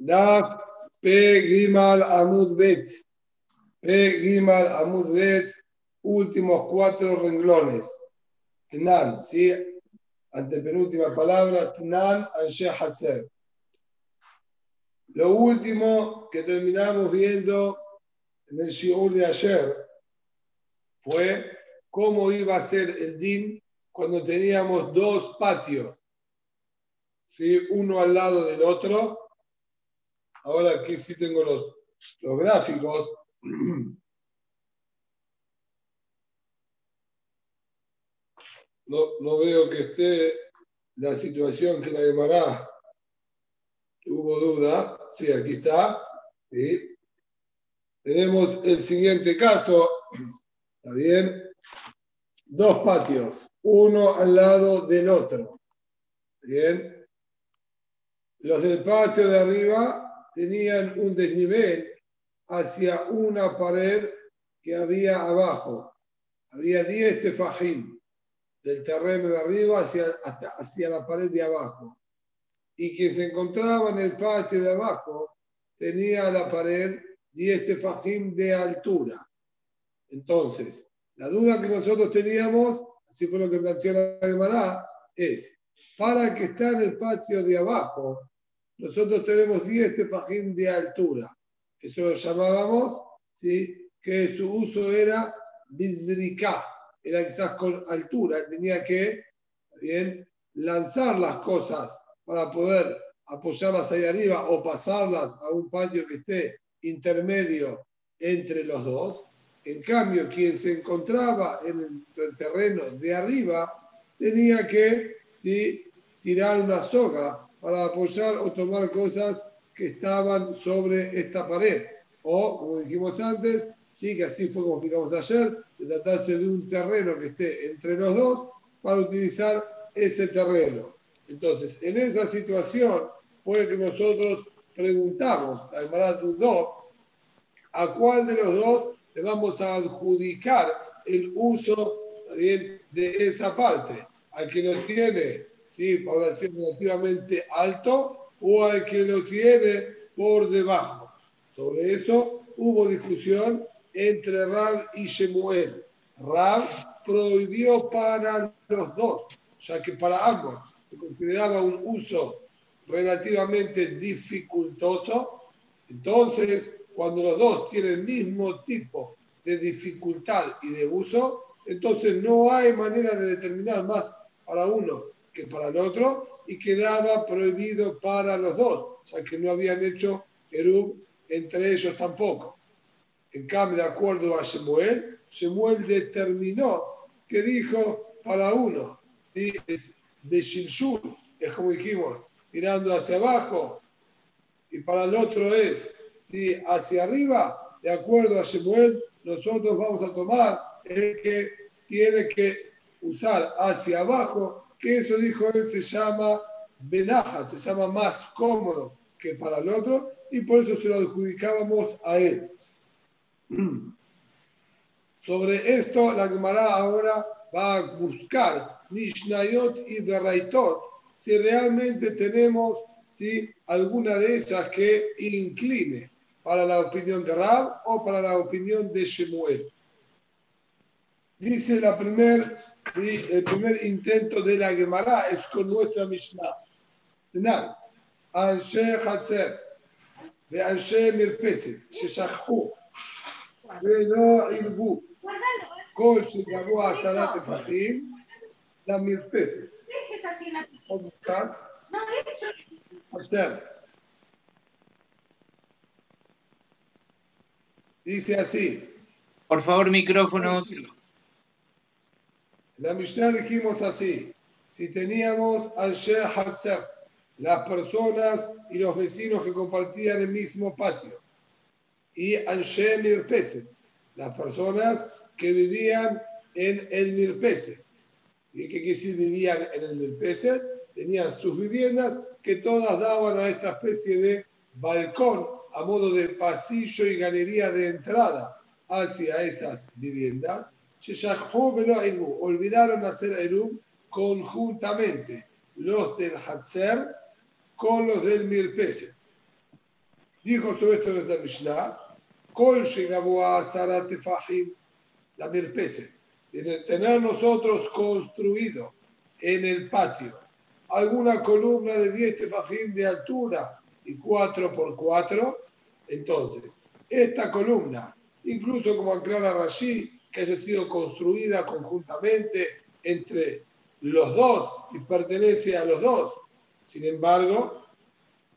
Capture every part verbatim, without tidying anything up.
Daf Pegimal Amud Bet. Pegimal Amud Bet, últimos cuatro renglones. Tnan, ¿sí? Antepenúltima palabra, Tnan Anshe Hatzer. Lo último que terminamos viendo en el shiur de ayer fue cómo iba a ser el din cuando teníamos dos patios, ¿sí? Uno al lado del otro. Ahora aquí sí tengo los, los gráficos. No, no veo que esté la situación que la llamará. Hubo duda. Sí, aquí está. ¿Sí? Tenemos el siguiente caso. ¿Está bien? Dos patios. Uno al lado del otro. ¿Bien? Los del patio de arriba tenían un desnivel hacia una pared que había abajo. Había diez tefajim del terreno de arriba hacia, hasta, hacia la pared de abajo. Y quien se encontraba en el patio de abajo tenía a la pared diez tefajim de altura. Entonces, la duda que nosotros teníamos, así fue lo que planteó la Gemara, es, para el que está en el patio de abajo, nosotros tenemos diez tefajim de altura. Eso lo llamábamos, ¿sí? Que su uso era bizriká, era quizás con altura. Tenía que, ¿bien?, lanzar las cosas para poder apoyarlas ahí arriba o pasarlas a un patio que esté intermedio entre los dos. En cambio, quien se encontraba en el terreno de arriba tenía que, ¿sí?, tirar una soga para apoyar o tomar cosas que estaban sobre esta pared. O, como dijimos antes, sí, que así fue como explicamos ayer, de tratarse de un terreno que esté entre los dos para utilizar ese terreno. Entonces, en esa situación fue que nosotros preguntamos, la Gemara dudó, ¿a cuál de los dos le vamos a adjudicar el uso también de esa parte? Al que lo tiene, ¿sí?, para ser relativamente alto, o al que lo tiene por debajo. Sobre eso hubo discusión entre Rab y Shemuel. Rab prohibió para los dos, ya que para ambos se consideraba un uso relativamente dificultoso. Entonces, cuando los dos tienen el mismo tipo de dificultad y de uso, entonces no hay manera de determinar más para uno que para el otro, y quedaba prohibido para los dos, ya que no habían hecho Erub entre ellos tampoco. En cambio, de acuerdo a Shemuel, Shemuel determinó que dijo para uno, ¿sí?, es de Shilshul, es como dijimos, tirando hacia abajo, y para el otro es, ¿sí?, hacia arriba. De acuerdo a Shemuel, nosotros vamos a tomar el que tiene que usar hacia abajo, que eso, dijo él, se llama benaja, se llama más cómodo que para el otro, y por eso se lo adjudicábamos a él. Sobre esto, la Gemara ahora va a buscar Mishnayot y Beraitot, si realmente tenemos, ¿sí?, alguna de ellas que incline para la opinión de Rab o para la opinión de Shemuel. Dice la primera... Sí, el primer intento de la Gemara es con nuestra Mishnah. Tnan, Anshe Hatzer, de Anshe Mirpeset, Sheshachhu, de no Ilbu, Kol Shegabó Azarat Efahim, la Mirpeset. ¿Dónde está? Hatzer. Dice así. Por favor, micrófonos. La Mishnah dijimos así, si teníamos Anshe Hatzer, las personas y los vecinos que compartían el mismo patio, y Anshe Mirpeset, las personas que vivían en el Mirpeset. ¿Y qué quiere decir vivían en el Mirpeset? Tenían sus viviendas que todas daban a esta especie de balcón, a modo de pasillo y galería de entrada hacia esas viviendas. Olvidaron hacer Erub conjuntamente los del Hatzer con los del Mirpeset. Dijo todo esto en nuestra Mishnah, Kol Shegabua Asara Tefahim, la Mirpese, de tener nosotros construido en el patio alguna columna de diez Tefahim de altura y cuatro por cuatro, entonces, esta columna, incluso como aclara Rashi, que haya sido construida conjuntamente entre los dos y pertenece a los dos. Sin embargo,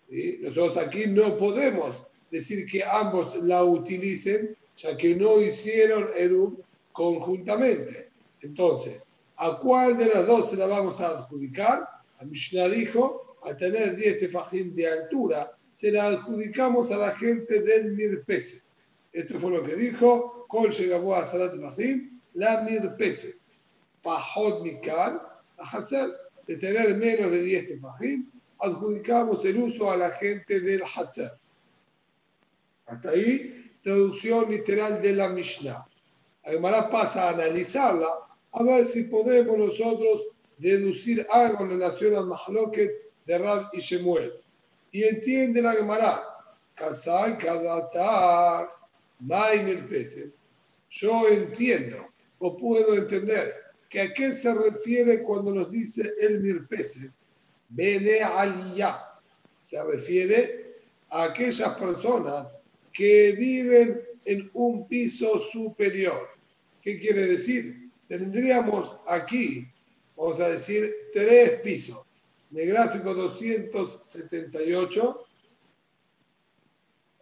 ¿sí? Nosotros aquí no podemos decir que ambos la utilicen, ya que no hicieron Eruv conjuntamente. Entonces, ¿a cuál de las dos se la vamos a adjudicar? La Mishnah dijo, al tener diez tefajim de altura, se la adjudicamos a la gente del Mirpese. Esto fue lo que dijo, Kol Shegabó a Sarat Tefajim, la Mirpese. Pajot Mikar, a Hatzer, de tener menos de diez tefajim, adjudicamos el uso a la gente del Hatzer. Hasta ahí, traducción literal de la Mishnah. La Gemara pasa a analizarla, a ver si podemos nosotros deducir algo en relación al Mahloket de Rab y Shemuel. Y entiende la Gemara, Kazal Kadatar, Mai Mirpese. Yo entiendo, o puedo entender, que a qué se refiere cuando nos dice el Mirpese, Bene Aliyah, se refiere a aquellas personas que viven en un piso superior. ¿Qué quiere decir? Tendríamos aquí, vamos a decir, tres pisos. En el gráfico doscientos setenta y ocho,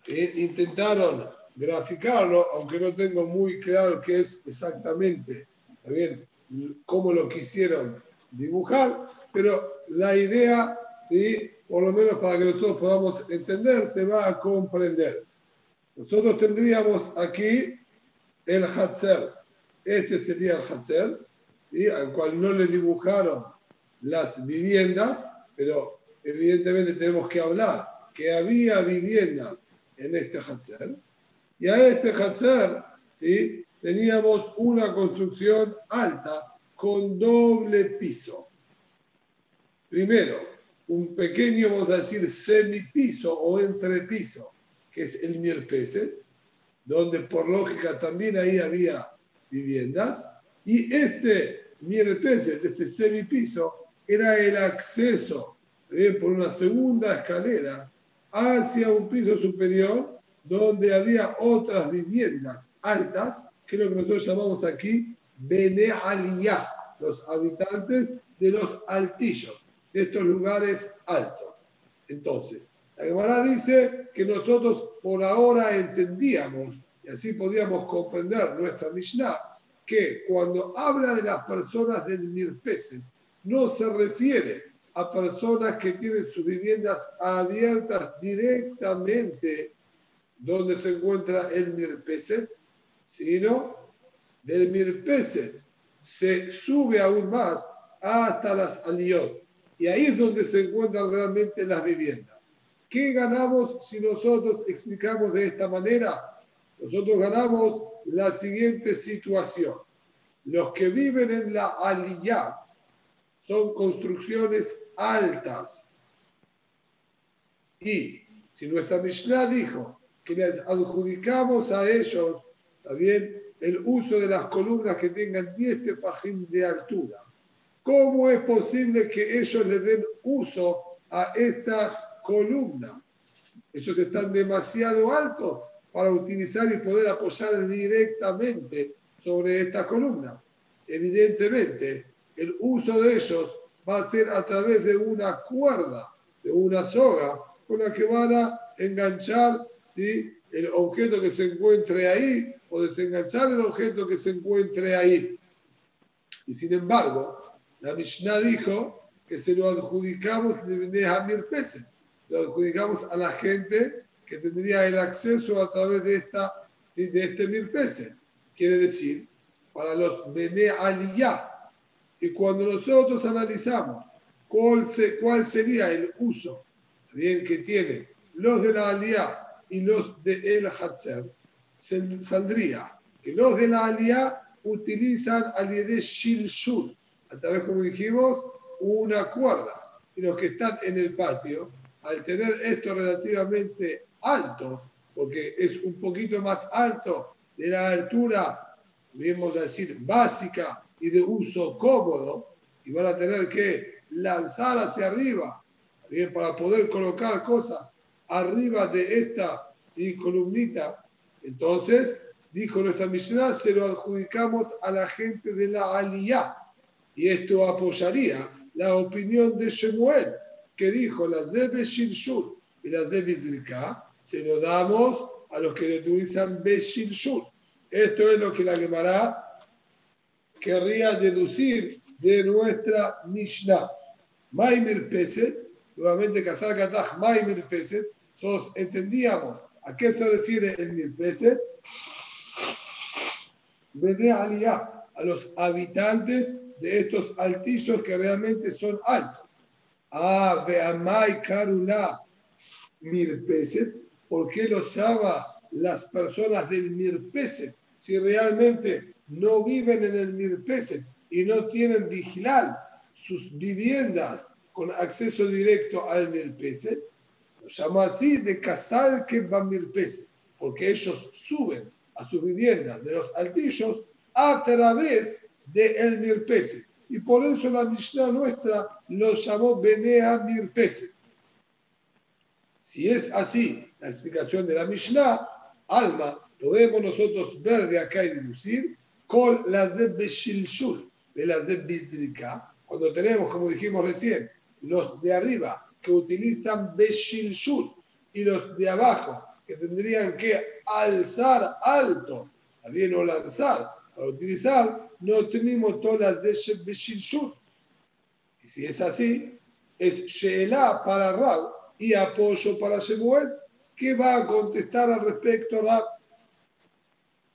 eh, intentaron graficarlo, aunque no tengo muy claro qué es exactamente, ¿está bien?, cómo lo quisieron dibujar, pero la idea, ¿sí?, por lo menos para que nosotros podamos entender, se va a comprender. Nosotros tendríamos aquí el Hatzer. Este sería el Hatzer, ¿sí?, al cual no le dibujaron las viviendas, pero evidentemente tenemos que hablar que había viviendas en este Hatzer. Y a este Hatzer, ¿sí?, teníamos una construcción alta con doble piso. Primero, un pequeño, vamos a decir, semipiso o entrepiso, que es el Mirpese, donde por lógica también ahí había viviendas. Y este Mirpese, este semipiso, era el acceso, bien, por una segunda escalera hacia un piso superior donde había otras viviendas altas, que es lo que nosotros llamamos aquí Bene Aliyah, los habitantes de los altillos, de estos lugares altos. Entonces, la Gemara dice que nosotros por ahora entendíamos, y así podíamos comprender nuestra Mishnah, que cuando habla de las personas del Mirpese, no se refiere a personas que tienen sus viviendas abiertas directamente donde se encuentra el Mirpese, sino del Mirpese se sube aún más hasta las Aliyot. Y ahí es donde se encuentran realmente las viviendas. ¿Qué ganamos si nosotros explicamos de esta manera? Nosotros ganamos la siguiente situación. Los que viven en la Aliyah son construcciones altas. Y si nuestra Mishnah dijo que les adjudicamos a ellos también el uso de las columnas que tengan diez tefajim de altura, ¿cómo es posible que ellos le den uso a estas columnas? Ellos están demasiado altos para utilizar y poder apoyar directamente sobre estas columnas. Evidentemente, el uso de ellos va a ser a través de una cuerda, de una soga, con la que van a enganchar, ¿sí?, el objeto que se encuentre ahí, o desenganchar el objeto que se encuentre ahí. Y sin embargo, la Mishnah dijo que se lo adjudicamos a Mirpese, lo adjudicamos a la gente que tendría el acceso a través de, esta, ¿sí?, de este Mirpese. Quiere decir, para los Bene Aliyah. Y cuando nosotros analizamos cuál, se, cuál sería el uso bien que tienen los de la Aliyah y los de el Hatzer, saldría que los de la Aliyah utilizan al yedé shilshul, a través, como dijimos, una cuerda, y los que están en el patio al tener esto relativamente alto, porque es un poquito más alto de la altura, podríamos decir, básica y de uso cómodo, y van a tener que lanzar hacia arriba, bien, para poder colocar cosas arriba de esta, ¿sí?, columnita. Entonces, dijo nuestra Mishnah, se lo adjudicamos a la gente de la Aliyah, y esto apoyaría la opinión de Shemuel, que dijo, las de Shilshul y las de Bizilka, se lo damos a los que utilizan Beshilshul. Esto es lo que la Gemara querría deducir de nuestra Mishnah. Maimir Peset, nuevamente Kazar Kataj, Maimir Peset, todos entendíamos a qué se refiere el Mir Peset. Bene Aliyah, a los habitantes de estos altillos que realmente son altos. Ah, Beamai Karula Mirpeset, ¿por qué los llama las personas del Mirpeset si realmente no viven en el Mirpeset y no tienen vigilal sus viviendas con acceso directo al Mirpeset? Los llama así de Casal que va Mirpeset, porque ellos suben a sus viviendas de los altillos a través del Mirpeset. Y por eso la Mishnah nuestra lo llamó Benea Mirpeset. Si es así la explicación de la Mishnah, Alma, podemos nosotros ver de acá y deducir con las de Beshilshul, de las de Bizrika, cuando tenemos, como dijimos recién, los de arriba que utilizan Beshilshul y los de abajo que tendrían que alzar alto, también o lanzar para utilizar, no tenemos todas las de Beshilshul. Y si es así, es Sheelá para Rab y apoyo para Shemuel. ¿Qué va a contestar al respecto Rab?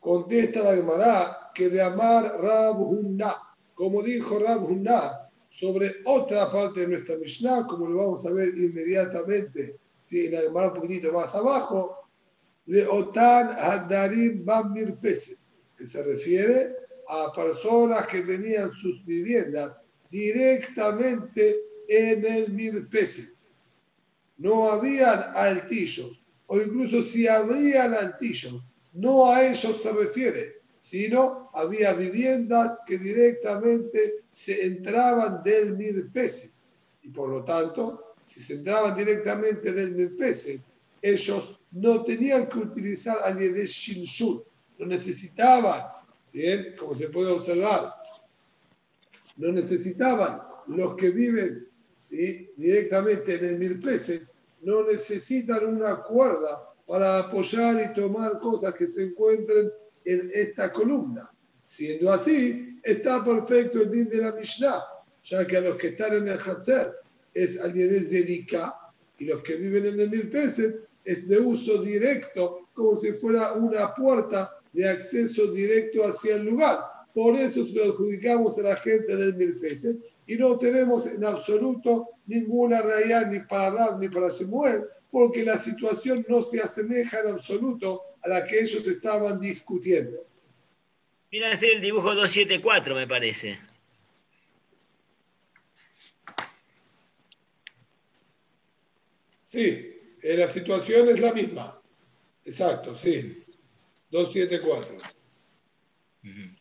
Contesta la Gemara que de amar Rab Hunna, como dijo Rab Hunna, sobre otra parte de nuestra Mishnah, como lo vamos a ver inmediatamente, ¿sí?, en la Gemara un poquitito más abajo, Leotan Hadarim Bamir Pese, que se refiere a personas que tenían sus viviendas directamente en el Mirpeset. No habían altillos, o incluso si habían altillos, no a ellos se refiere, sino había viviendas que directamente se entraban del Mirpeset. Y por lo tanto, si se entraban directamente del Mirpeset, ellos no tenían que utilizar al Yedé Shilshul, no necesitaban. Bien, como se puede observar, no necesitaban los que viven, ¿sí?, directamente en el Mirpeset, no necesitan una cuerda para apoyar y tomar cosas que se encuentren en esta columna. Siendo así, está perfecto el din de la Mishnah, ya que a los que están en el Hatzer es al de Zerika y los que viven en el Mirpeset es de uso directo, como si fuera una puerta de acceso directo hacia el lugar. Por eso se lo adjudicamos a la gente del Mirpeset y no tenemos en absoluto ninguna raya ni para Rab ni para Shemuel, porque la situación no se asemeja en absoluto a la que ellos estaban discutiendo. Mira, ese es el dibujo doscientos setenta y cuatro, me parece. Sí, eh, la situación es la misma. Exacto, sí. doscientos setenta y cuatro. Uh-huh.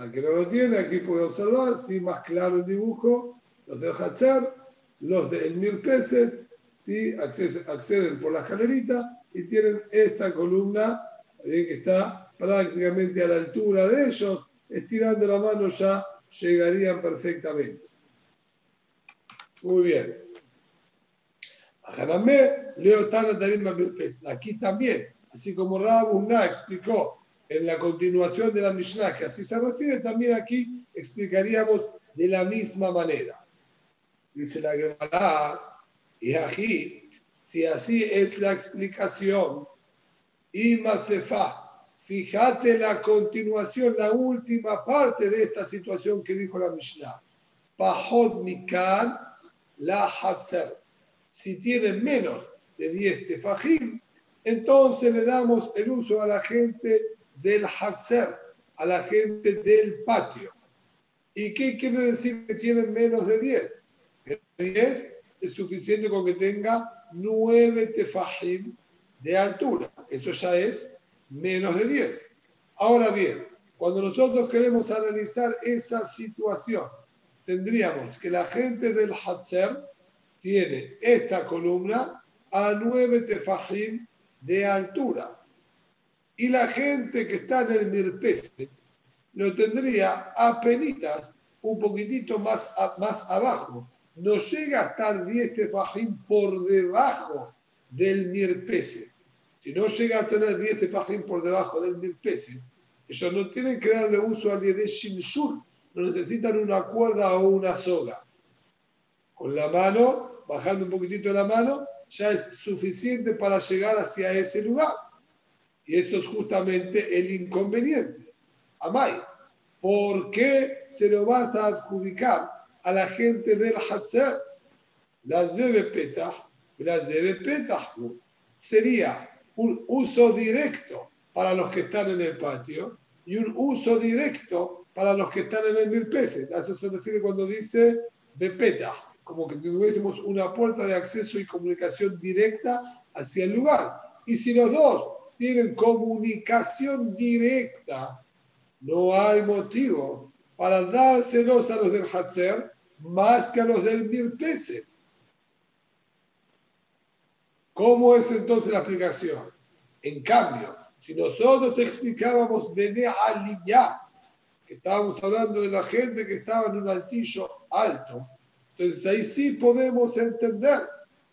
Al que no lo tiene, aquí puede observar, sí, más claro el dibujo, los del Hatzer, los del Mirpeset, sí, acceden, acceden por la escalerita y tienen esta columna, bien, que está prácticamente a la altura de ellos, estirando la mano ya llegarían perfectamente. Muy bien. Aquí también, así como Rab Hunna explicó en la continuación de la Mishnah, que así se refiere, también aquí explicaríamos de la misma manera. Dice la Gemara, y aquí, si así es la explicación, y Masefá, fíjate la continuación, la última parte de esta situación que dijo la Mishnah. Pajot Mikan la Hatzer. Si tienen menos de diez tefajim, entonces le damos el uso a la gente del Hatzer, a la gente del patio. ¿Y qué quiere decir que tienen menos de diez? diez, es suficiente con que tenga nueve tefajim de altura. Eso ya es menos de diez. Ahora bien, cuando nosotros queremos analizar esa situación, tendríamos que la gente del Hatzer tiene esta columna a nueve tefajim de altura. Y la gente que está en el Mirpese lo tendría apenitas un poquitito más, a, más abajo. No llega a estar diez tefajim por debajo del Mirpese. Si no llega a tener diez tefajim por debajo del Mirpese, ellos no tienen que darle uso al Yedé Shimshur. No necesitan una cuerda o una soga. Con la mano, bajando un poquitito la mano, ya es suficiente para llegar hacia ese lugar. Y esto es justamente el inconveniente. Amay, ¿por qué se lo vas a adjudicar a la gente del Hatzer? Las debe petaj, las debe petaj. Sería un uso directo para los que están en el patio y un uso directo para los que están en el Mirpese. A eso se refiere cuando dice bepeta, como que tuviésemos una puerta de acceso y comunicación directa hacia el lugar. Y si los dos tienen comunicación directa, no hay motivo para dárselos a los del Hatzer más que a los del Mirpese. ¿Cómo es entonces la explicación? En cambio, si nosotros explicábamos Bene Aliyah, que estábamos hablando de la gente que estaba en un altillo alto, entonces ahí sí podemos entender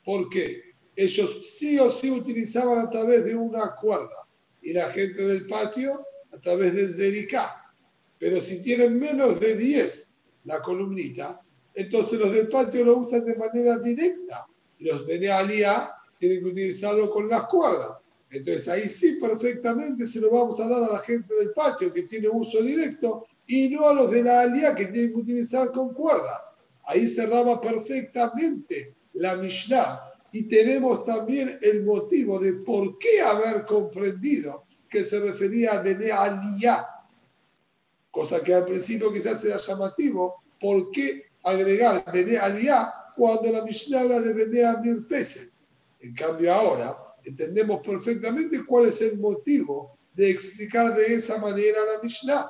por qué. Ellos sí o sí utilizaban a través de una cuerda y la gente del patio a través del Zeriká. Pero si tienen menos de diez la columnita, entonces los del patio lo usan de manera directa. Los Bene Aliyah tienen que utilizarlo con las cuerdas. Entonces ahí sí perfectamente se lo vamos a dar a la gente del patio que tiene uso directo y no a los de la Aliyah que tienen que utilizar con cuerdas. Ahí cerraba perfectamente la Mishnah y tenemos también el motivo de por qué haber comprendido que se refería a Bene Aliyah, cosa que al principio quizás era llamativo. ¿Por qué agregar Bene Aliyah cuando la Mishnah habla de Bene Amir Pese? En cambio ahora entendemos perfectamente cuál es el motivo de explicar de esa manera la Mishnah.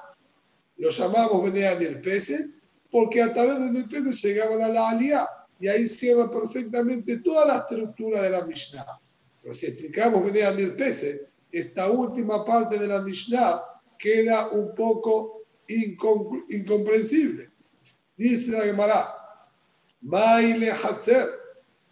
Lo llamamos Bene Amir Pesed porque a través de Amir Pesed llegaban a la Aliyah y ahí cierra perfectamente toda la estructura de la Mishnah. Pero si explicamos Bene Amir Pesed, esta última parte de la Mishnah queda un poco incomprensible. Dice la Gemara, Maile Hatzer.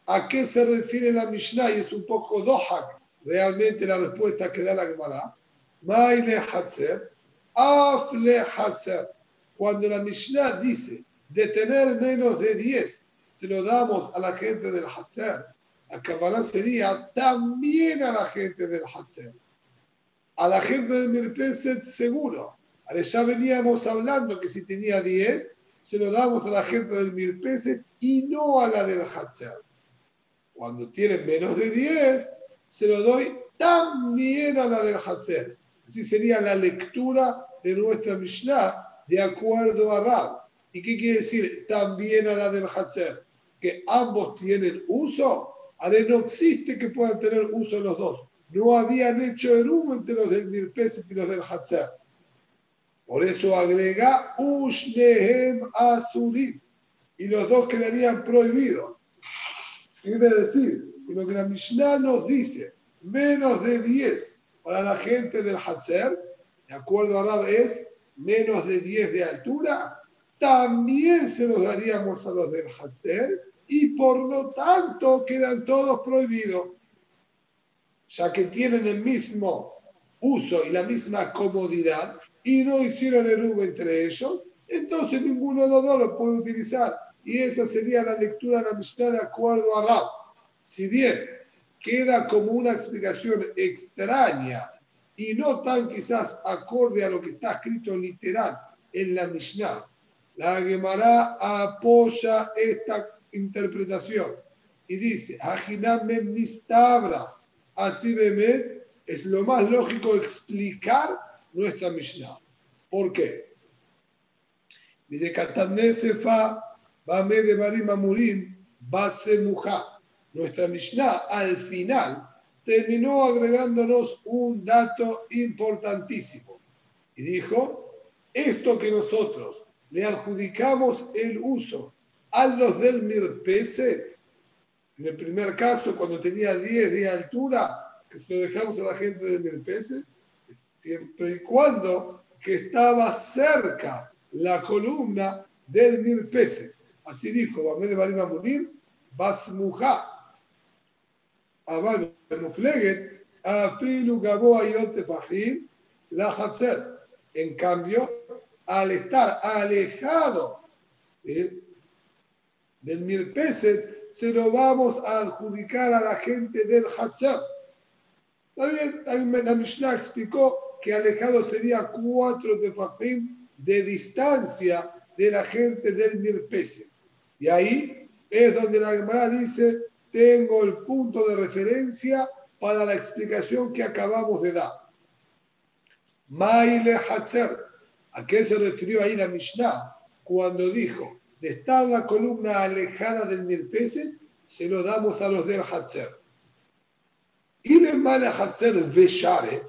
¿A qué se refiere la Mishnah? Y es un poco dohak realmente la respuesta que da la Gemara. Maile Hatzer, Afle Hatzer. Cuando la Mishnah dice de tener menos de diez, se lo damos a la gente del Hatzer, la Kabbalah sería también a la gente del Hatzer. A la gente del Mirpeset seguro. Ahora ya veníamos hablando que si tenía diez, se lo damos a la gente del Mirpeset y no a la del Hatzer. Cuando tienen menos de diez, se lo doy también a la del Hatzer. Así sería la lectura de nuestra Mishnah de acuerdo a Rab. ¿Y qué quiere decir también a la del Hatzer? ¿Que ambos tienen uso? Ahora no existe que puedan tener uso los dos. No habían hecho eruv entre los del Mirpeset y los del Hatzer. Por eso agrega Ushnehem Asurim. Y los dos quedarían prohibidos. Quiere decir que lo que la Mishnah nos dice, menos de diez para la gente del Hatzer, de acuerdo a Rab es menos de diez de altura, también se los daríamos a los del Hatzer y por lo tanto quedan todos prohibidos, ya que tienen el mismo uso y la misma comodidad y no hicieron eruv entre ellos, entonces ninguno de los dos lo puede utilizar. Y esa sería la lectura de la Mishnah de acuerdo a Rab. Si bien queda como una explicación extraña y no tan quizás acorde a lo que está escrito literal en la Mishnah, la Gemara apoya esta interpretación y dice, así bemet, es lo más lógico explicar nuestra Mishnah. ¿Por qué? Dice, Bamé de Barim Amurim, Base Mujá. Nuestra Mishnah al final terminó agregándonos un dato importantísimo. Y dijo, esto que nosotros le adjudicamos el uso a los del Mirpeset, en el primer caso cuando tenía diez de altura, que se lo dejamos a la gente del Mirpeset, siempre y cuando que estaba cerca la columna del Mirpeset. Así dijo, Bamé de Barim Amurim, Bas Mujá. Aval Mufleget, Afilu Gabo Ayot Tefahim, la Hatzer. En cambio, al estar alejado eh, del Mirpeset, se lo vamos a adjudicar a la gente del Hatzer. También la Mishnah explicó que alejado sería cuatro Tefahim de distancia de la gente del Mirpeset. Y ahí es donde la Gemara dice, tengo el punto de referencia para la explicación que acabamos de dar. Maile Hatzer, ¿a qué se refirió ahí la Mishnah cuando dijo, de estar la columna alejada del Mirpeset, se lo damos a los del Hatzer? Y le Maile Hatzer Veshare,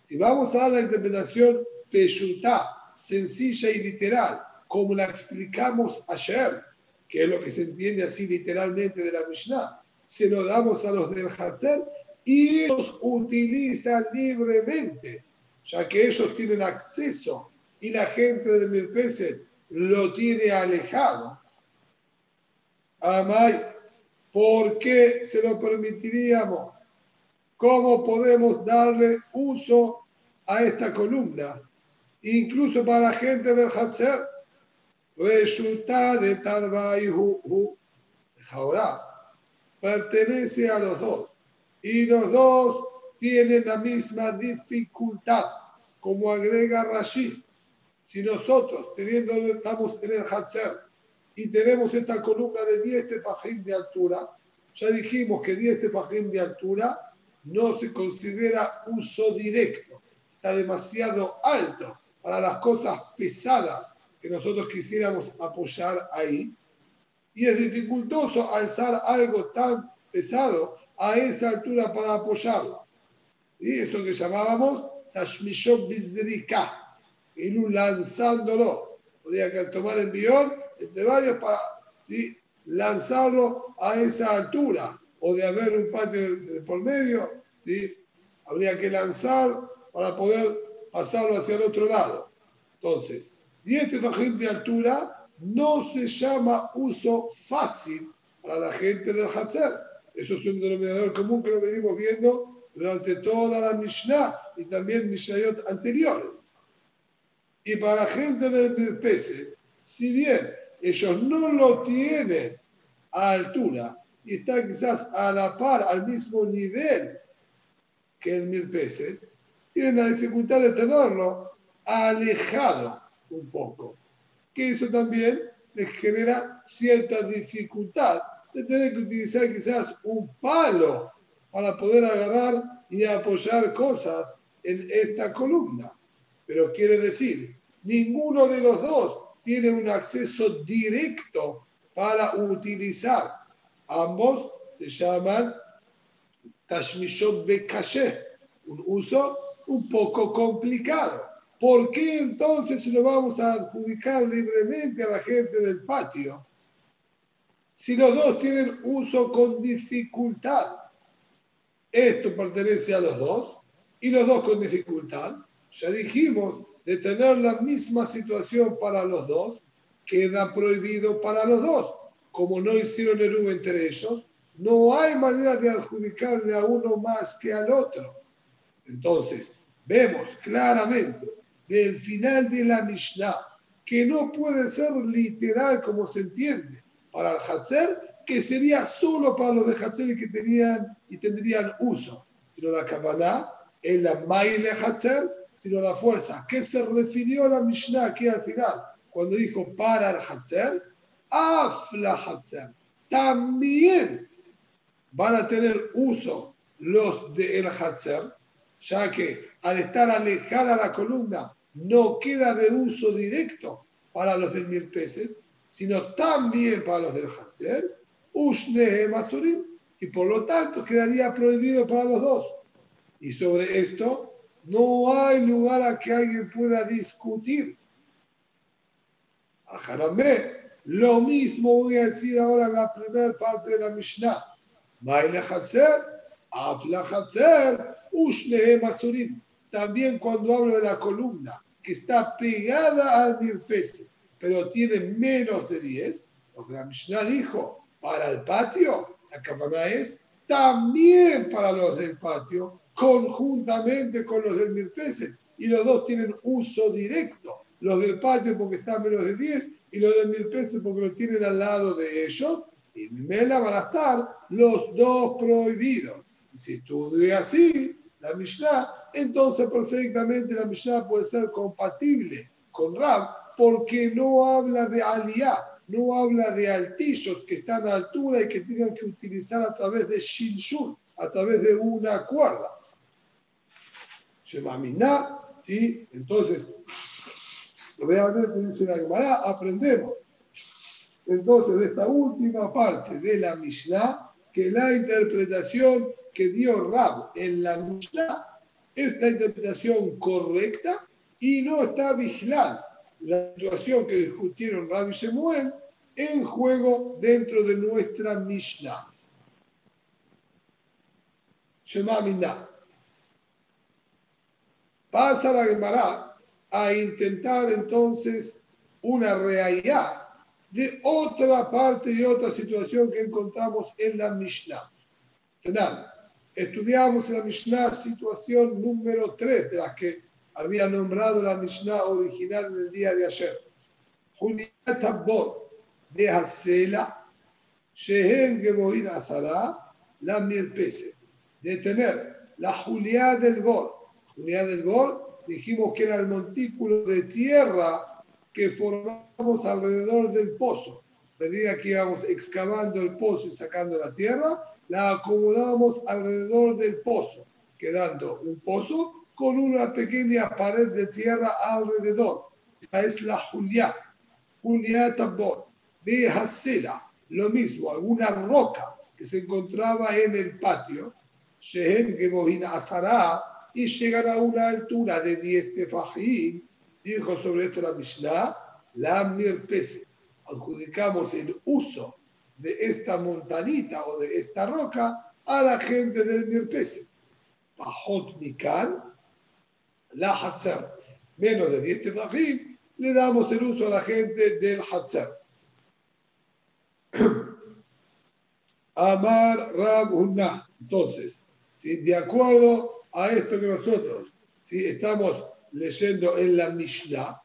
si vamos a dar la interpretación peyutá, sencilla y literal, como la explicamos ayer, que es lo que se entiende así literalmente de la Mishnah, se lo damos a los del Hatzer y ellos utilizan libremente, ya que ellos tienen acceso y la gente del Mirpeset lo tiene alejado. Amay, ¿por qué se lo permitiríamos? ¿Cómo podemos darle uso a esta columna? Incluso para la gente del Hatzer. Resulta de Tarvaihu. Ahora, pertenece a los dos y los dos tienen la misma dificultad, como agrega Rashi. Si nosotros teniendo, estamos en el Hatzer y tenemos esta columna de diez tefajim de altura, ya dijimos que diez tefajim de altura no se considera uso directo, está demasiado alto para las cosas pesadas que nosotros quisiéramos apoyar ahí. Y es dificultoso alzar algo tan pesado a esa altura para apoyarla. Y eso que llamábamos Tashmishot Bizrika, ir lanzándolo. Podría que tomar el envión entre varios para, ¿sí?, lanzarlo a esa altura. O de haber un patio por medio, ¿sí?, habría que lanzar para poder pasarlo hacia el otro lado. Entonces, diez tefajim de altura no se llama uso fácil para la gente del Hatzer. Eso es un denominador común que lo venimos viendo durante toda la Mishnah y también Mishnayot anteriores. Y para la gente del Mirpeset, si bien ellos no lo tienen a altura y está quizás a la par, al mismo nivel que el Mirpeset, tienen la dificultad de tenerlo alejado un poco, que eso también les genera cierta dificultad de tener que utilizar quizás un palo para poder agarrar y apoyar cosas en esta columna. Pero quiere decir, ninguno de los dos tiene un acceso directo para utilizar. Ambos se llaman Tashmishot Bekasheh, un uso un poco complicado. ¿Por qué entonces lo vamos a adjudicar libremente a la gente del patio si los dos tienen uso con dificultad? Esto pertenece a los dos y los dos con dificultad. Ya dijimos, de tener la misma situación para los dos, queda prohibido para los dos. Como no hicieron el uno entre ellos, no hay manera de adjudicarle a uno más que al otro. Entonces, vemos claramente del final de la Mishnah, que no puede ser literal como se entiende para el Hatzer, que sería solo para los de Hatzer que tenían y tendrían uso, sino la Kabbalah, el Maile Hatzer, sino la fuerza que se refirió a la Mishnah aquí al final, cuando dijo para el Hatzer, Afla Hatzer, también van a tener uso los del Hatzer, ya que al estar alejada la columna no queda de uso directo para los del Mirpeset, sino también para los del Hanser, Ushnehem Asurim, y por lo tanto quedaría prohibido para los dos. Y sobre esto no hay lugar a que alguien pueda discutir. Ajaramé, lo mismo voy a decir ahora en la primera parte de la Mishnah. Maile Hatzer, Afla Hatzer, Ushnehem Asurim. También cuando hablo de la columna, que está pegada al mirpese, pero tiene menos de diez, lo que la Mishnah dijo, para el patio, la cabana es también para los del patio, conjuntamente con los del mirpese, y los dos tienen uso directo, los del patio porque están menos de diez, y los del mirpese porque lo tienen al lado de ellos, y Mela van a estar los dos prohibidos. Y si estudia así la Mishnah, entonces perfectamente la Mishnah puede ser compatible con Rab, porque no habla de aliyá, no habla de altillos que están a altura y que tengan que utilizar a través de shinshur, a través de una cuerda. Shemaminá, ¿sí? Entonces, obviamente dice la Gemara, aprendemos. Entonces, de esta última parte de la Mishnah, que la interpretación que dio Rab en la Mishnah es la interpretación correcta y no está vigilada la situación que discutieron Rab y Shemuel en juego dentro de nuestra Mishnah. Shema Minah. Pasa la Gemara a intentar entonces una realidad de otra parte y otra situación que encontramos en la Mishnah. Tenán. Estudiamos en la Mishnah situación número tres de las que había nombrado la Mishnah original en el día de ayer. Juliat Abor de Hasela, Shehen Geboir Azara, la Mirpese. De tener la Juliá del Bor. Juliá del Bor, dijimos que era el montículo de tierra que formamos alrededor del pozo. A medida que íbamos excavando el pozo y sacando la tierra, la acomodamos alrededor del pozo, quedando un pozo con una pequeña pared de tierra alrededor. Esa es la Juliá, Juliá Tambor, de Hasela, lo mismo, alguna roca que se encontraba en el patio, Shehen Gebohin Azara, y llegan a una altura de diez tefajín, dijo sobre esto la Mishnah, la Mirpese. Adjudicamos el uso de esta montanita o de esta roca a la gente del Mirpese. Bajot Mikan, la Hatzer. Menos de diez tefajim, le damos el uso a la gente del Hatzer. Amar Rab Hunna. Entonces, ¿sí? De acuerdo a esto que nosotros ¿sí? estamos leyendo en la Mishnah,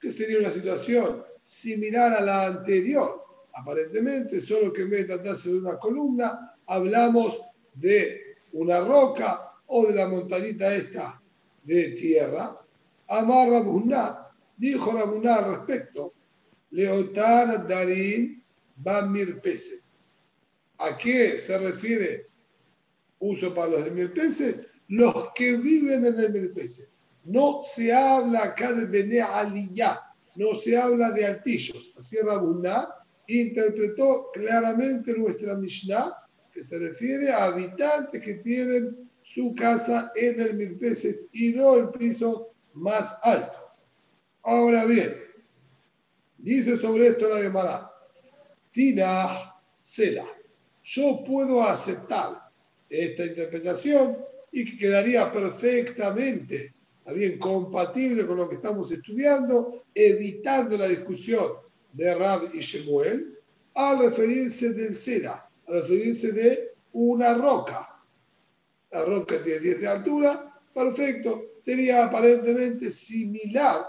que sería una situación similar a la anterior, aparentemente, solo que en vez de tratarse de una columna, hablamos de una roca o de la montañita esta de tierra. Amar Rab Hunna, dijo Rab Hunna al respecto, Leotar Darín Bamirpese. ¿A qué se refiere uso para los de Mirpese? Los que viven en el Mirpese. No se habla acá de Bene Aliyá, no se habla de altillos. Así Rab Hunna interpretó claramente nuestra Mishnah, que se refiere a habitantes que tienen su casa en el Mirpese y no el piso más alto. Ahora bien, dice sobre esto la Gemara, Tinah Selah. Yo puedo aceptar esta interpretación y que quedaría perfectamente, bien compatible con lo que estamos estudiando, evitando la discusión de Rab y Shemuel, al referirse del Seda, al referirse de una roca. La roca tiene diez de altura, perfecto, sería aparentemente similar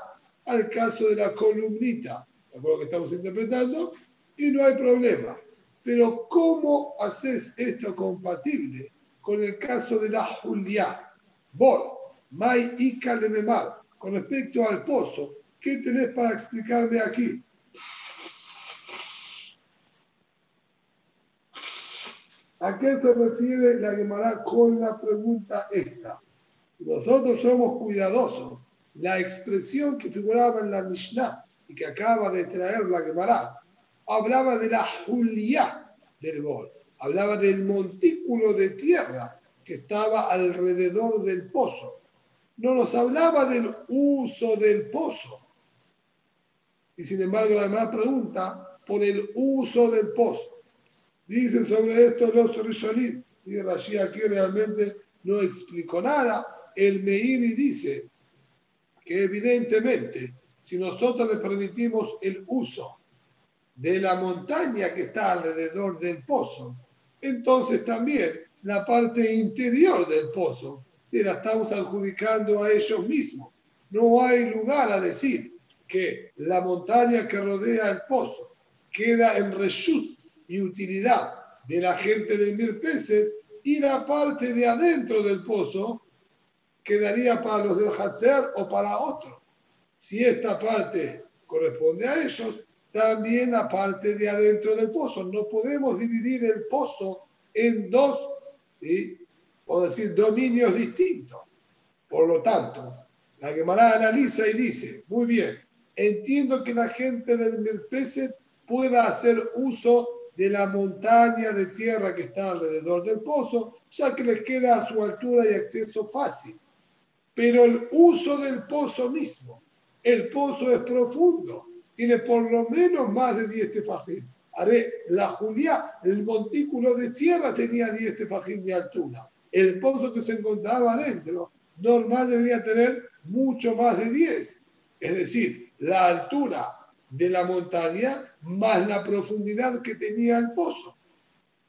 al caso de la columnita, de acuerdo a lo que estamos interpretando, y no hay problema. Pero ¿cómo haces esto compatible con el caso de la Juliá? Bor, Mai y Kalememar, con respecto al pozo, ¿qué tenés para explicarme aquí? ¿A qué se refiere la Gemara con la pregunta esta? Si nosotros somos cuidadosos, la expresión que figuraba en la Mishnah y que acaba de traer la Gemara hablaba de la Julia del gol, hablaba del montículo de tierra que estaba alrededor del pozo. No nos hablaba del uso del pozo. Y sin embargo, la demás pregunta por el uso del pozo. Dicen sobre esto los Rishonim. Y Rashi aquí realmente no explicó nada. El Meiri dice que evidentemente, si nosotros le permitimos el uso de la montaña que está alrededor del pozo, entonces también la parte interior del pozo, si la estamos adjudicando a ellos mismos, no hay lugar a decir que la montaña que rodea el pozo queda en reshut y utilidad de la gente del Mirpeset y la parte de adentro del pozo quedaría para los del Hatzer o para otro. Si esta parte corresponde a ellos, también la parte de adentro del pozo. No podemos dividir el pozo en dos, ¿sí?, o decir, dominios distintos. Por lo tanto, la Gemara analiza y dice, muy bien, entiendo que la gente del Mirpeset pueda hacer uso de la montaña de tierra que está alrededor del pozo, ya que les queda a su altura y acceso fácil. Pero el uso del pozo mismo, el pozo es profundo, tiene por lo menos más de diez tefajim. Haré la Julia, el montículo de tierra tenía diez tefajim de altura. El pozo que se encontraba adentro, normal debería tener mucho más de diez. Es decir, la altura de la montaña más la profundidad que tenía el pozo.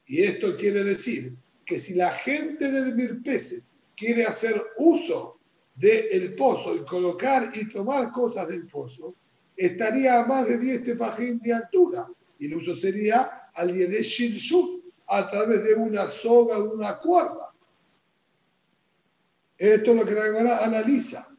Y esto quiere decir que si la gente del Mirpeset quiere hacer uso del pozo y colocar y tomar cosas del pozo, estaría a más de diez tefajim de altura. Y el uso sería al yedé shilshul, a través de una soga o una cuerda. Esto es lo que la Gemara analiza.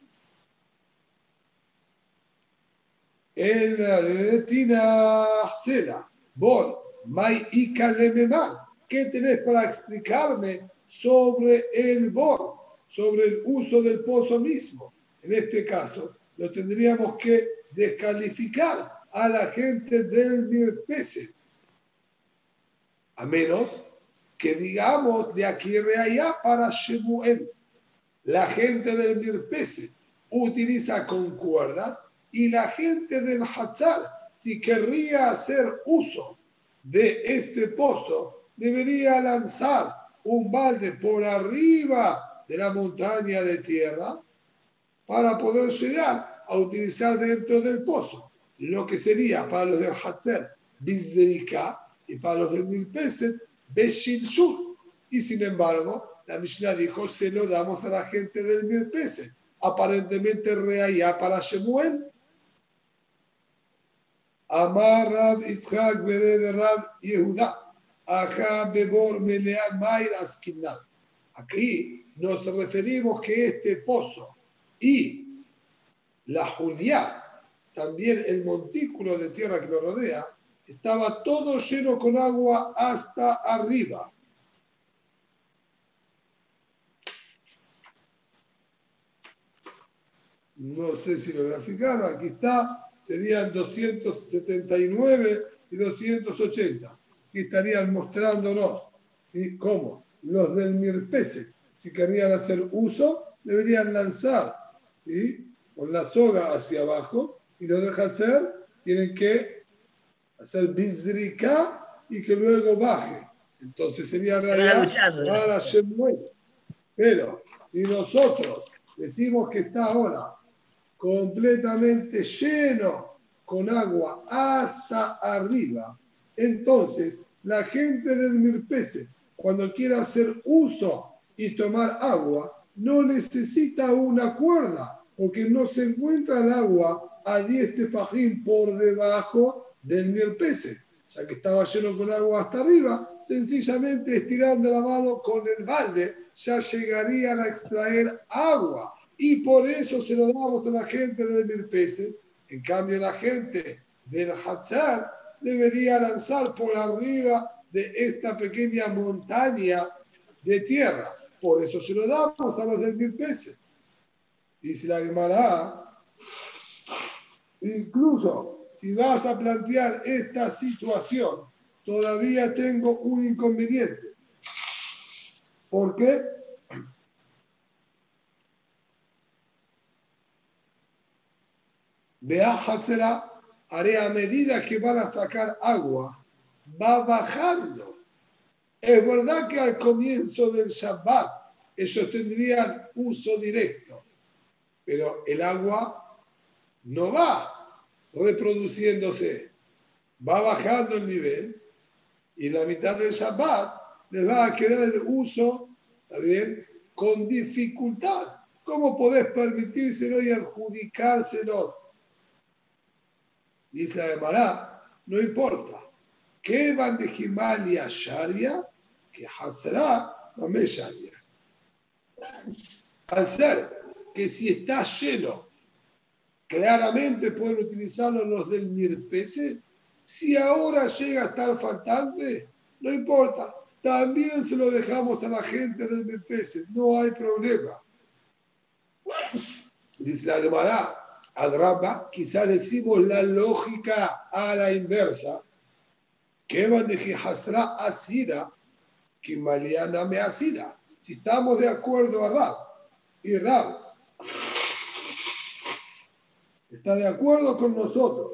El Tina Cela, Bol, Mai Ika Lememar. ¿Qué tenés para explicarme sobre el Bol, sobre el uso del pozo mismo? En este caso, lo tendríamos que descalificar a la gente del Mirpeset, a menos que digamos de aquí re allá para Shemuel. La gente del Mirpeset utiliza con cuerdas y la gente del Hatzar, si querría hacer uso de este pozo, debería lanzar un balde por arriba de la montaña de tierra para poder llegar a utilizar dentro del pozo. Lo que sería para los del Hatzar, Bizerica, y para los del Mirpeset, Beshinshur. Y sin embargo, la Mishnah dijo, se lo damos a la gente del Mirpeset, aparentemente reaya para Shemuel. Amar Rab Ishak Bered Rab Yehuda, Ajá Bebor Melea Mair Askinal. Aquí nos referimos que este pozo y la Julia, también el montículo de tierra que lo rodea, estaba todo lleno con agua hasta arriba. No sé si lo graficaron, aquí está, serían doscientos setenta y nueve y doscientos ochenta. Aquí estarían mostrándonos, ¿sí?, cómo los del Mirpeset, si querían hacer uso, deberían lanzar, ¿sí?, con la soga hacia abajo, y lo dejan hacer, tienen que hacer bizriká y que luego baje. Entonces sería realidad para Shemuel. Pero si nosotros decimos que está ahora completamente lleno con agua hasta arriba, entonces la gente del Mirpeset, cuando quiera hacer uso y tomar agua, no necesita una cuerda, porque no se encuentra el agua a diez tefajim por debajo del Mirpeset, ya que estaba lleno con agua hasta arriba, sencillamente estirando la mano con el balde ya llegarían a extraer agua. Y por eso se lo damos a la gente del Mirpeset. En cambio, la gente del Hatzar debería lanzar por arriba de esta pequeña montaña de tierra. Por eso se lo damos a los del Mirpeset. Dice la Gemara, incluso si vas a plantear esta situación, todavía tengo un inconveniente. ¿Por qué? Beaja será, haré a medida que van a sacar agua, va bajando. Es verdad que al comienzo del Shabbat ellos tendrían uso directo, pero el agua no va reproduciéndose, va bajando el nivel y en la mitad del Shabbat les va a quedar el uso, ¿está bien?, con dificultad. ¿Cómo podés permitírselo y adjudicárselo? Dice la Gemara, no importa. ¿Qué van de Himalia Sharia? Que Hazra no me Sharia. Al ser que si está lleno, claramente pueden utilizarlo los del Mirpese. Si ahora llega a estar faltante, no importa. También se lo dejamos a la gente del Mirpese. No hay problema. Dice la Gemara, Adraba, quizás decimos la lógica a la inversa. Que van de Hasra Asira, que Maliana me Asira. Si estamos de acuerdo a Rab, y Rab está de acuerdo con nosotros,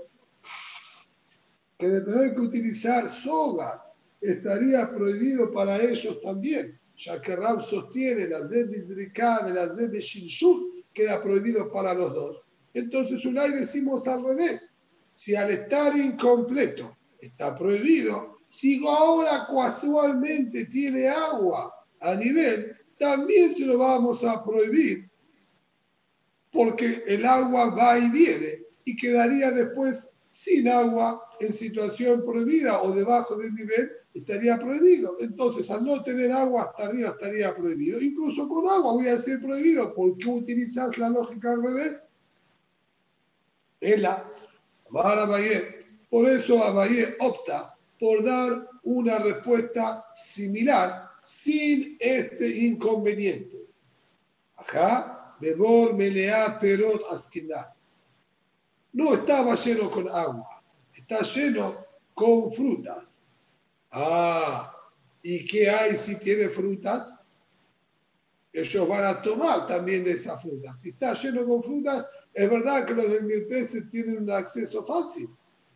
que de tener que utilizar sogas estaría prohibido para ellos también, ya que Rab sostiene las de Bizrikam y las de Beshinshur, queda prohibido para los dos. Entonces, Ulay decimos al revés. Si al estar incompleto está prohibido, si ahora casualmente tiene agua a nivel, también se lo vamos a prohibir, porque el agua va y viene y quedaría después sin agua en situación prohibida o debajo del nivel, estaría prohibido. Entonces, al no tener agua hasta arriba estaría prohibido. Incluso con agua voy a decir prohibido. ¿Por qué utilizás la lógica al revés? Ela, por eso Abaye opta por dar una respuesta similar sin este inconveniente. Ajá, Bebor Melea Perot Askinah. No estaba lleno con agua, está lleno con frutas. Ah, ¿y qué hay si tiene frutas? Ellos van a tomar también de esas frutas. Si está lleno con frutas, es verdad que los del Mirpese tienen un acceso fácil,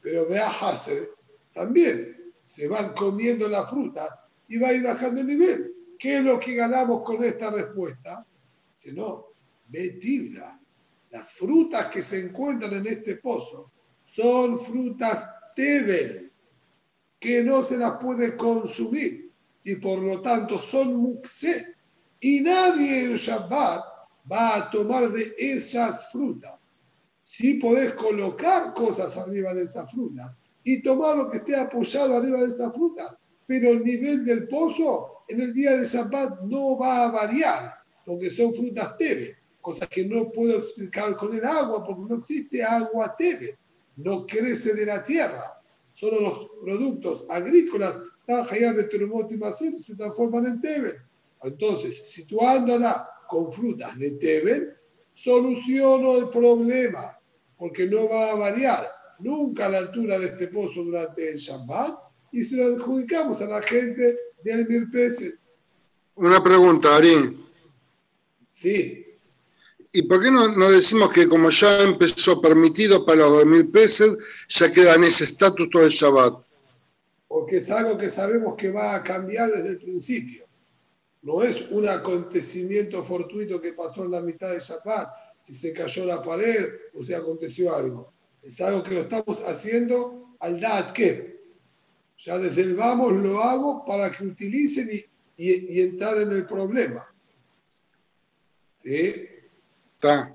pero vea Haser también. Se van comiendo las frutas y va a ir bajando el nivel. ¿Qué es lo que ganamos con esta respuesta? Si no, Betibla. Las frutas que se encuentran en este pozo son frutas Tebel, que no se las puede consumir y por lo tanto son Muxé. Y nadie en Shabbat va a tomar de esas frutas. Si podés colocar cosas arriba de esas frutas y tomar lo que esté apoyado arriba de esas frutas, pero el nivel del pozo en el día de Shabbat no va a variar, porque son frutas tebe, cosas que no puedo explicar con el agua, porque no existe agua tebe, no crece de la tierra. Solo los productos agrícolas, Tanjayar de Terumot y Masur, se transforman en tebe. Entonces, situándola con frutas de Tebel, soluciono el problema, porque no va a variar nunca la altura de este pozo durante el Shabbat, y se lo adjudicamos a la gente del Mirpese. Una pregunta, Ari. Sí. ¿Y por qué no, no decimos que como ya empezó permitido para los Mirpese, ya queda en ese estatus todo el Shabbat? Porque es algo que sabemos que va a cambiar desde el principio. No es un acontecimiento fortuito que pasó en la mitad de Shabbat, si se cayó la pared o si aconteció algo. Es algo que lo estamos haciendo al Da'at Keb. Ya desde el vamos lo hago para que utilicen y, y, y entrar en el problema. ¿Sí? Está.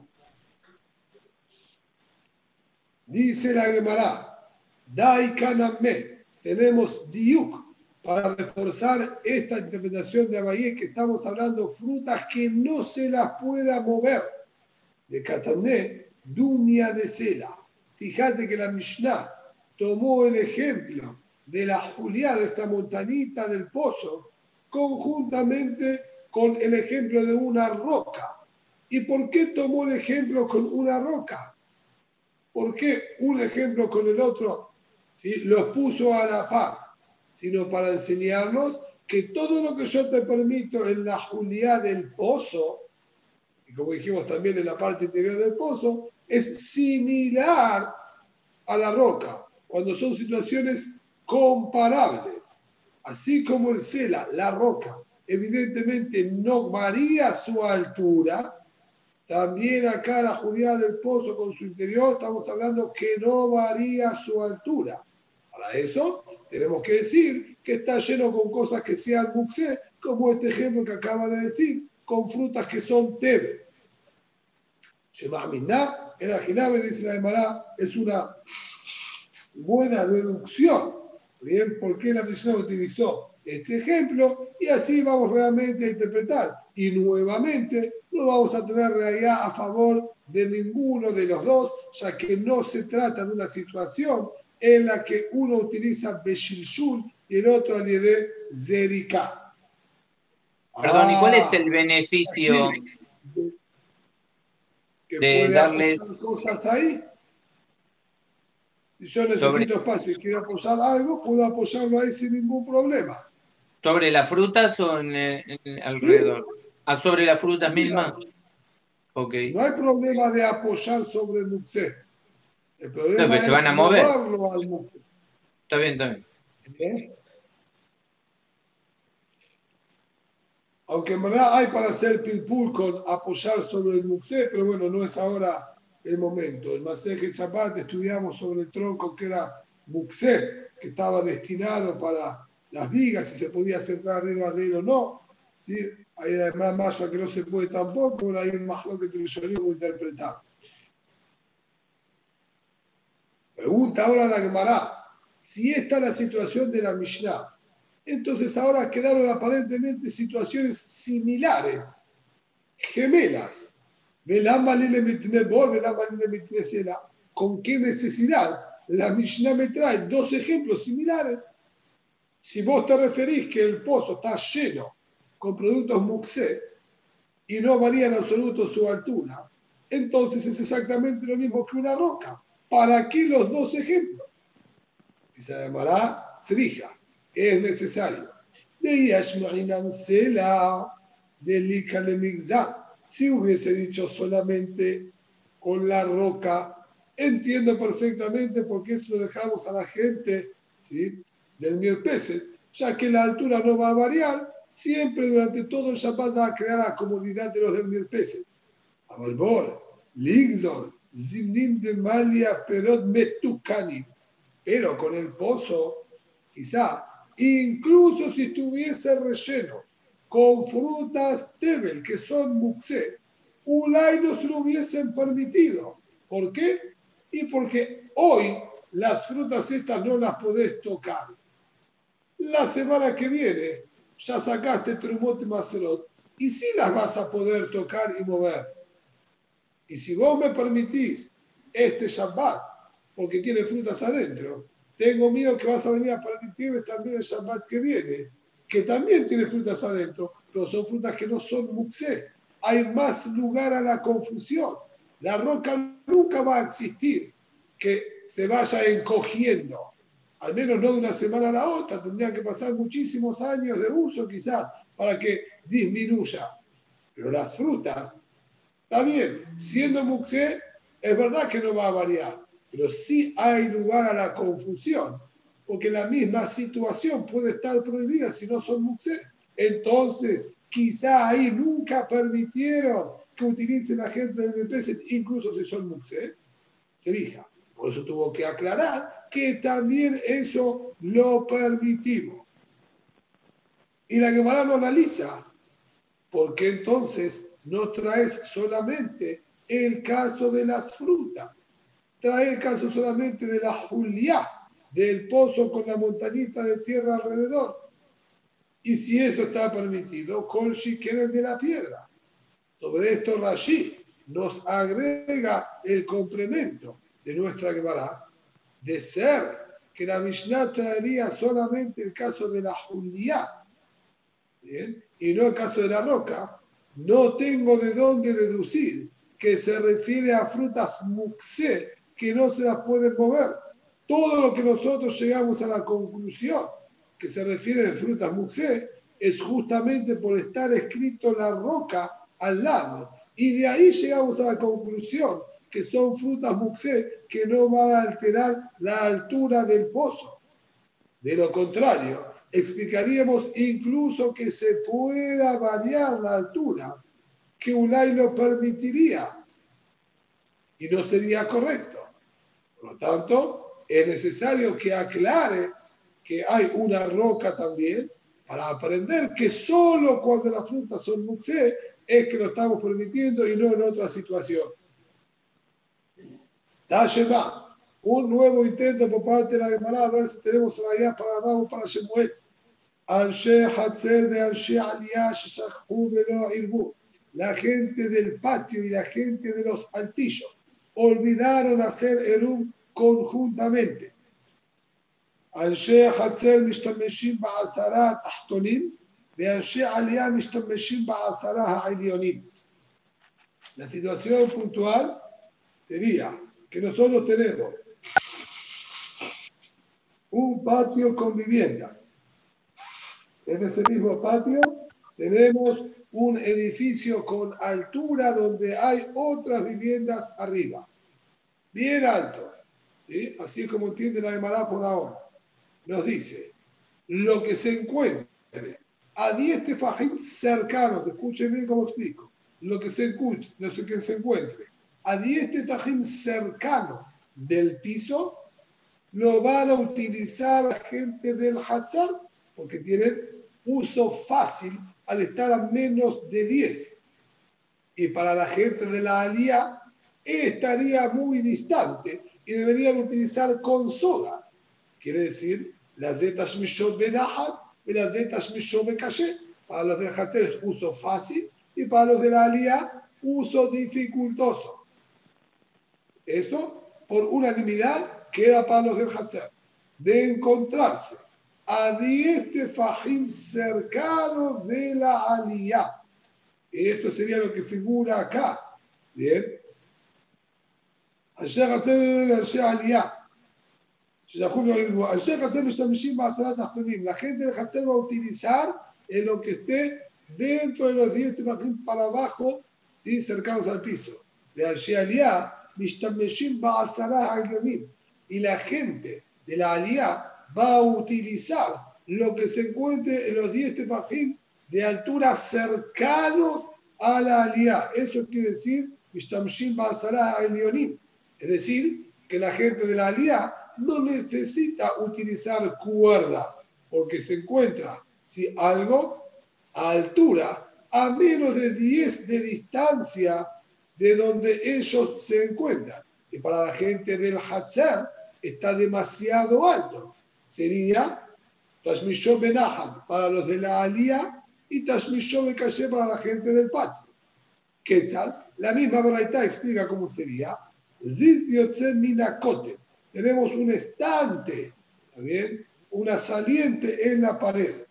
Dice la Gemara, Dai Kanamé, tenemos Diuk, para reforzar esta interpretación de Abaye, que estamos hablando frutas que no se las pueda mover. De Catané, Dumia de Sela. Fíjate que la Mishnah tomó el ejemplo de la Juliá, de esta montañita del pozo, conjuntamente con el ejemplo de una roca. ¿Y por qué tomó el ejemplo con una roca? ¿Por qué un ejemplo con el otro, ¿sí?, los puso a la paz? Sino para enseñarnos que todo lo que yo te permito en la Juliá del pozo, y como dijimos también en la parte interior del pozo, es similar a la roca, cuando son situaciones comparables. Así como el Sela, la roca, evidentemente no varía su altura, también acá la Juliá del pozo con su interior, estamos hablando que no varía su altura. Para eso tenemos que decir que está lleno con cosas que sean muxé, como este ejemplo que acaba de decir, con frutas que son tebe. Shema Miná, el ajinabe, dice la Gemara, es una buena deducción. Bien, ¿por qué la persona utilizó este ejemplo? Y así vamos realmente a interpretar. Y nuevamente no vamos a tener realidad a favor de ninguno de los dos, ya que no se trata de una situación en la que uno utiliza Beshilshul y el otro al de Zerika. Perdón, ah, ¿y cuál es el beneficio de, que de darle cosas ahí? Si yo necesito sobre... espacio y quiero apoyar algo, puedo apoyarlo ahí sin ningún problema. ¿Sobre las frutas o en, en, alrededor? Sí. Ah, sobre las frutas mismas. Okay. No hay problema de apoyar sobre el muxé. El problema no, pero es se van a mover. Al muxé. Está bien, está bien. ¿Eh? Aunque en verdad hay para hacer pilpul con apoyar sobre el muxé, pero bueno, no es ahora el momento. El Maseje Chabat estudiamos sobre el tronco que era muxé, que estaba destinado para las vigas, si se podía sentar arriba de él o no. ¿Sí? Hay además más que no se puede tampoco, pero hay más lo que tuvieron que interpretar. Pregunta ahora la Gemara, si esta es la situación de la Mishnah, entonces ahora quedaron aparentemente situaciones similares, gemelas. ¿Con qué necesidad la Mishnah me trae dos ejemplos similares? Si vos te referís que el pozo está lleno con productos muxé y no varía en absoluto su altura, entonces es exactamente lo mismo que una roca. ¿Para qué los dos ejemplos? Si se llamará Srija, es necesario. De Yashmarinancela, de Likalemixá. Si hubiese dicho solamente con la roca, entiendo perfectamente por qué eso lo dejamos a la gente, ¿sí?, del mil peces, ya que la altura no va a variar. Siempre durante todo el Shabbat va a crear la comodidad de los del Mirpeses. Avalbor, Ligzor, Zimnim de Malia, Perot Metukani. Pero con el pozo, quizá, incluso si estuviese relleno con frutas tebel, que son muxé, Ulay no se lo hubiesen permitido. ¿Por qué? Y porque hoy las frutas estas no las podés tocar. La semana que viene ya sacaste Trumot y Maserot, y sí las vas a poder tocar y mover. Y si vos me permitís este Shabbat, porque tiene frutas adentro, tengo miedo que vas a venir a permitirme también el Shabbat que viene, que también tiene frutas adentro, pero son frutas que no son muxé. Hay más lugar a la confusión. La roca nunca va a existir que se vaya encogiendo. Al menos no de una semana a la otra, tendrían que pasar muchísimos años de uso quizás para que disminuya. Pero las frutas, está bien, siendo muxé, es verdad que no va a variar, pero sí hay lugar a la confusión, porque la misma situación puede estar prohibida si no son muxé. Entonces, quizá ahí nunca permitieron que utilicen la gente del P S, incluso si son muxé, se diga. Por eso tuvo que aclarar que también eso lo permitimos. Y la Gemara lo analiza, porque entonces no traes solamente el caso de las frutas, trae el caso solamente de la Juliá, del pozo con la montañita de tierra alrededor. Y si eso está permitido, con Shiqueren de la piedra. Sobre esto Rashi nos agrega el complemento de nuestra Gemara, de ser que la Mishnah traería solamente el caso de la Juliá, ¿bien?, y no el caso de la roca, no tengo de dónde deducir que se refiere a frutas muxé que no se las pueden mover. Todo lo que nosotros llegamos a la conclusión que se refiere a frutas muxé es justamente por estar escrito la roca al lado. Y de ahí llegamos a la conclusión que son frutas muxé que no van a alterar la altura del pozo. De lo contrario, explicaríamos incluso que se pueda variar la altura, que Ulay lo permitiría, y no sería correcto. Por lo tanto, es necesario que aclare que hay una roca también, para aprender que solo cuando las frutas son muxé es que lo estamos permitiendo y no en otra situación. Tashema, un nuevo intento por parte de la Gemara, a ver si tenemos allá para abajo para Shemuel. La gente del patio y la gente de los altillos olvidaron hacer erum conjuntamente. La situación puntual sería que nosotros tenemos un patio con viviendas. En ese mismo patio tenemos un edificio con altura donde hay otras viviendas arriba, bien alto, ¿sí? Así como entiende la Gemara por ahora. Nos dice, lo que se encuentre a diez tefajín cercanos, escuchen bien cómo explico, lo que se encuentre, lo que se encuentre a diez tefajín cercano del piso, lo van a utilizar la gente del Hatzar, porque tienen uso fácil al estar a menos de diez. Y para la gente de la Alía estaría muy distante y deberían utilizar con sodas. Quiere decir, las zetas mishot benajat y las zetas mishot bekashe. Para los de Hatzel, uso fácil, y para los de la Alía, uso dificultoso. Eso, por unanimidad, queda para los de Hatzel. De encontrarse a diez tefajim cercanos de la Aliyá. Esto sería lo que figura acá. Bien. La gente del Hatzar va a utilizar en lo que esté dentro de los diez tefajim para abajo, ¿sí? Cercanos al piso. De Aliyá, y la gente de la Aliyá va a utilizar lo que se encuentre en los diez tefajim de altura cercanos a la Aliyá. Eso quiere decir, es decir, que la gente de la Aliyá no necesita utilizar cuerdas, porque se encuentra, si algo, a altura, a menos de diez de distancia de donde ellos se encuentran. Y para la gente del Hatzar está demasiado alto. Sería Tashmishó Benahad para los de la Aliyá y Tashmishó Bekashe para la gente del patio. Quetzal, la misma Braitá explica cómo sería. Ziz Yotze Minakote. Tenemos un estante, ¿está bien? Una saliente en la pared.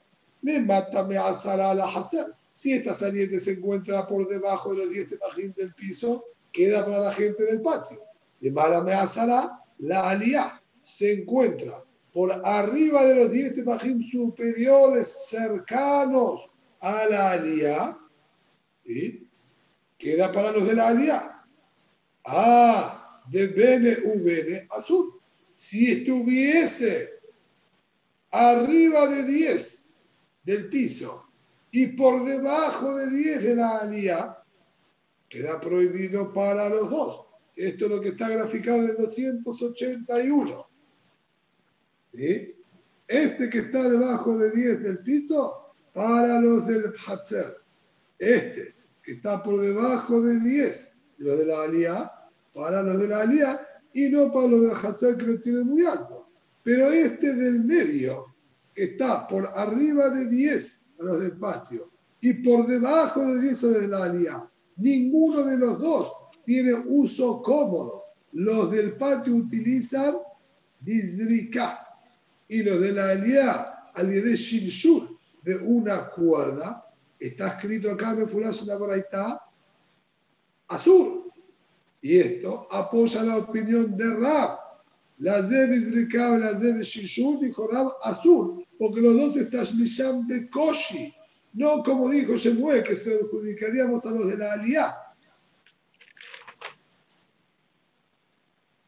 Me mata me asará la Hatzar. Si esta saliente se encuentra por debajo de los diez tefajim del piso, queda para la gente del patio. Me mata me asará la Aliyá. Se encuentra por arriba de los diez tefajim superiores cercanos a la Aliyá, ¿sí? Queda para los de la Aliyá. Ah, de Bene Ubene Azul. Si estuviese arriba de diez del piso y por debajo de diez de la Aliyá, queda prohibido para los dos. Esto es lo que está graficado en el doscientos ochenta y uno. ¿Sí? Este que está debajo de diez del piso, para los del Hatzar. Este que está por debajo de diez, de los de la Aliyá, para los de la Aliyá, y no para los del Hatzar, que lo tienen muy alto. Pero este del medio, que está por arriba de diez, a los del patio, y por debajo de diez, a los de la Aliyá, ninguno de los dos tiene uso cómodo. Los del patio utilizan bizrika, y los de la Aliyá, al yedé shilshul, de una cuerda. Está escrito acá, me furás en la Braitá, azul. Y esto apoya la opinión de Rab. Las de Bizrikab y las de Bishishun, dijo Rab, azul, porque los dos están Misham de Koshi, no como dijo Shemue, que se adjudicaríamos a los de la Aliyah.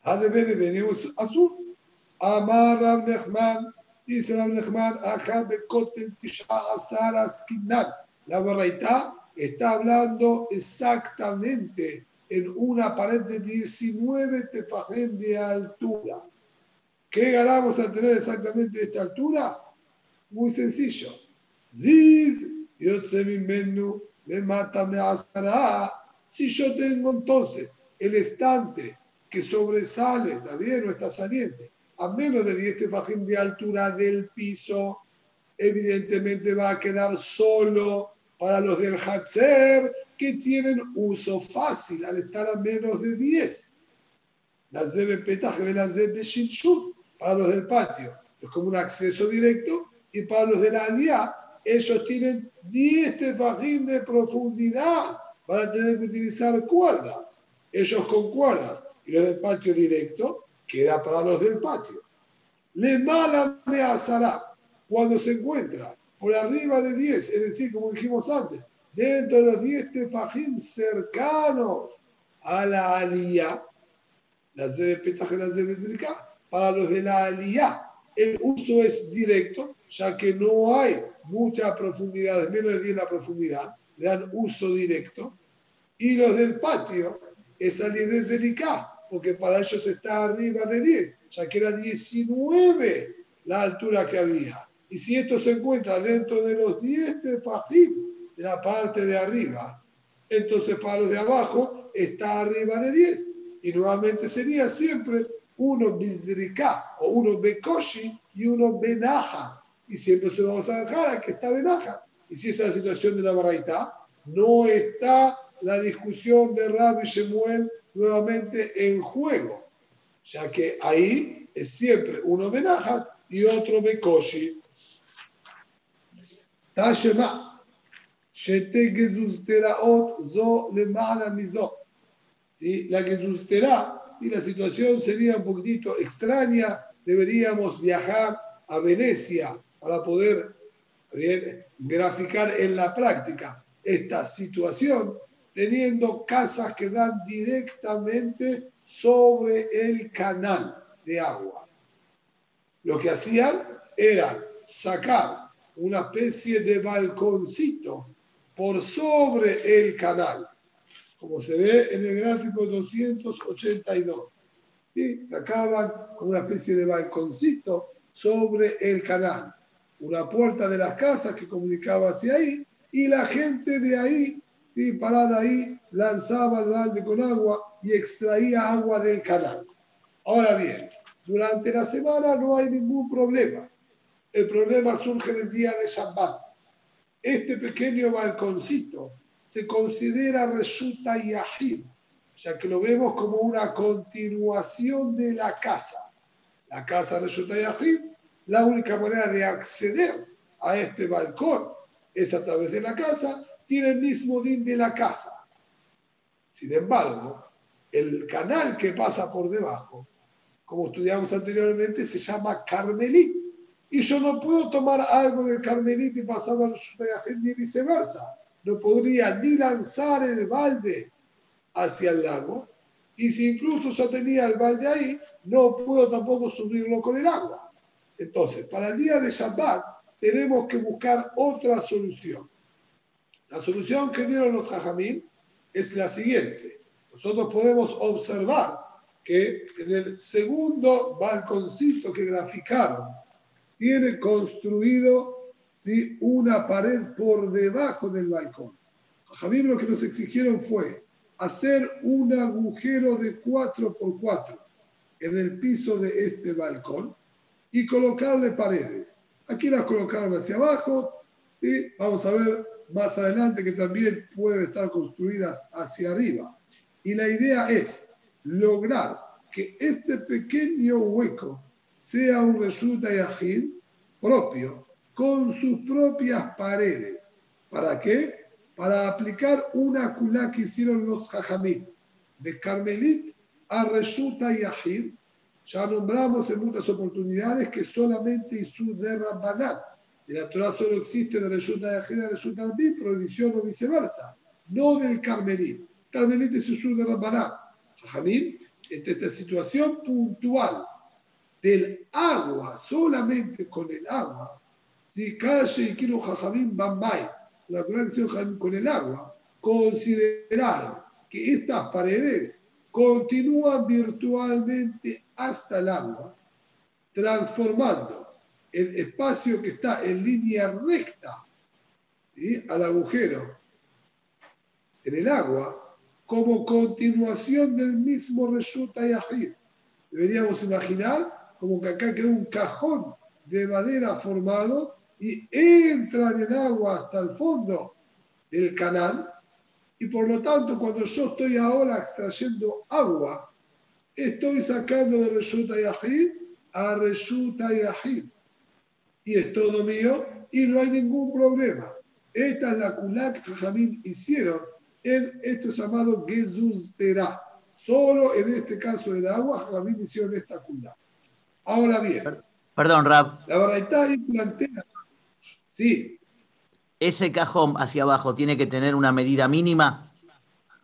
Adebene venimos azul. Amar Rab Nechman, dice Rab Nechman, Aja Bekoten Tisha Asar Askinan. La Berraitá está hablando exactamente en una pared de diecinueve tefajem de altura. ¿Qué ganamos al tener exactamente esta altura? Muy sencillo. Ziz, me mata, me asará. Si yo tengo entonces el estante que sobresale, está bien, no está saliente, a menos de diez tefajem de altura del piso, evidentemente va a quedar solo para los del Hatzer, que tienen uso fácil al estar a menos de diez. Las de Bepetaje, las de Beshinshut, para los del patio, es como un acceso directo, y para los de la Aliyah, ellos tienen diez tefajim de profundidad, van a tener que utilizar cuerdas, ellos con cuerdas, y los del patio directo, queda para los del patio. Le mala me asará, cuando se encuentra por arriba de diez, es decir, como dijimos antes, dentro de los diez tefajim cercanos a la Aliyah, las de Petaje, las de Bezrika, para los de la Aliyah, el uso es directo, ya que no hay mucha profundidad, menos de diez la profundidad, le dan uso directo, y los del patio es salir de Bezrika, porque para ellos está arriba de diez, ya que era diecinueve la altura que había. Y si esto se encuentra dentro de los diez tefajim de la parte de arriba, entonces para los de abajo está arriba de diez. Y nuevamente sería siempre uno bizriká, o uno bekoshi y uno benaja. Y siempre se vamos a dejar a que está benaja. Y si esa es la situación de la Baraitá, no está la discusión de Rab y Shemuel nuevamente en juego, ya que ahí es siempre uno benaja y otro bekoshi. ¿Sí? La gezuzterá, ¿sí? La situación sería un poquitito extraña, deberíamos viajar a Venecia para poder, ¿bien?, graficar en la práctica esta situación, teniendo casas que dan directamente sobre el canal de agua. Lo que hacían era sacar una especie de balconcito por sobre el canal, como se ve en el gráfico doscientos ochenta y dos. ¿Sí? Sacaban una especie de balconcito sobre el canal, una puerta de las casas que comunicaba hacia ahí, y la gente de ahí, ¿sí?, parada ahí, lanzaba el balde con agua y extraía agua del canal. Ahora bien, durante la semana no hay ningún problema. El problema surge en el día de Shabbat. Este pequeño balconcito se considera Reshuta Yahid, ya que lo vemos como una continuación de la casa. La casa Reshuta Yahid, la única manera de acceder a este balcón es a través de la casa, tiene el mismo din de la casa. Sin embargo, el canal que pasa por debajo, como estudiamos anteriormente, se llama Carmelit. Y yo no puedo tomar algo del Carmelit y pasarlo a la Shutayahid, ni viceversa. No podría ni lanzar el balde hacia el lago, y si incluso yo tenía el balde ahí, no puedo tampoco subirlo con el agua. Entonces, para el día de Shabbat, tenemos que buscar otra solución. La solución que dieron los Jajamín es la siguiente. Nosotros podemos observar que en el segundo balconcito que graficaron, tiene construido, ¿sí?, una pared por debajo del balcón. A Javier lo que nos exigieron fue hacer un agujero de cuatro por cuatro en el piso de este balcón y colocarle paredes. Aquí las colocaron hacia abajo, y vamos a ver más adelante que también pueden estar construidas hacia arriba. Y la idea es lograr que este pequeño hueco sea un Reshuta Yahid propio, con sus propias paredes. ¿Para qué? Para aplicar una culá que hicieron los Jajamim. de Carmelit a Reshuta Yahid. Ya nombramos en muchas oportunidades que solamente Isur de Rambanat. De la Torah solo existe de Reshuta Yahid a Reshuta Arbin, prohibición o viceversa. No del Carmelit. Carmelit es Isur de Rambanat. Jajamim, esta, esta situación puntual del agua, solamente con el agua. Si Kashi y Kiro Jajamim Bambay, la conexión con el agua, consideraron que estas paredes continúan virtualmente hasta el agua, transformando el espacio que está en línea recta, ¿sí?, al agujero en el agua, como continuación del mismo Reshuta Yahid. Deberíamos imaginar como que acá quedó un cajón de madera formado y entra en el agua hasta el fondo del canal, y por lo tanto cuando yo estoy ahora extrayendo agua, estoy sacando de Reshuta Yahid a Reshuta Yahid, y es todo mío y no hay ningún problema. Esta es la culá que Jajamín hicieron en esto llamado Gezuzterá. Solo en este caso del agua Jajamín hicieron esta culá. Ahora bien, perdón, Rab, la verdad ahí plantea, sí. ¿Ese cajón hacia abajo tiene que tener una medida mínima?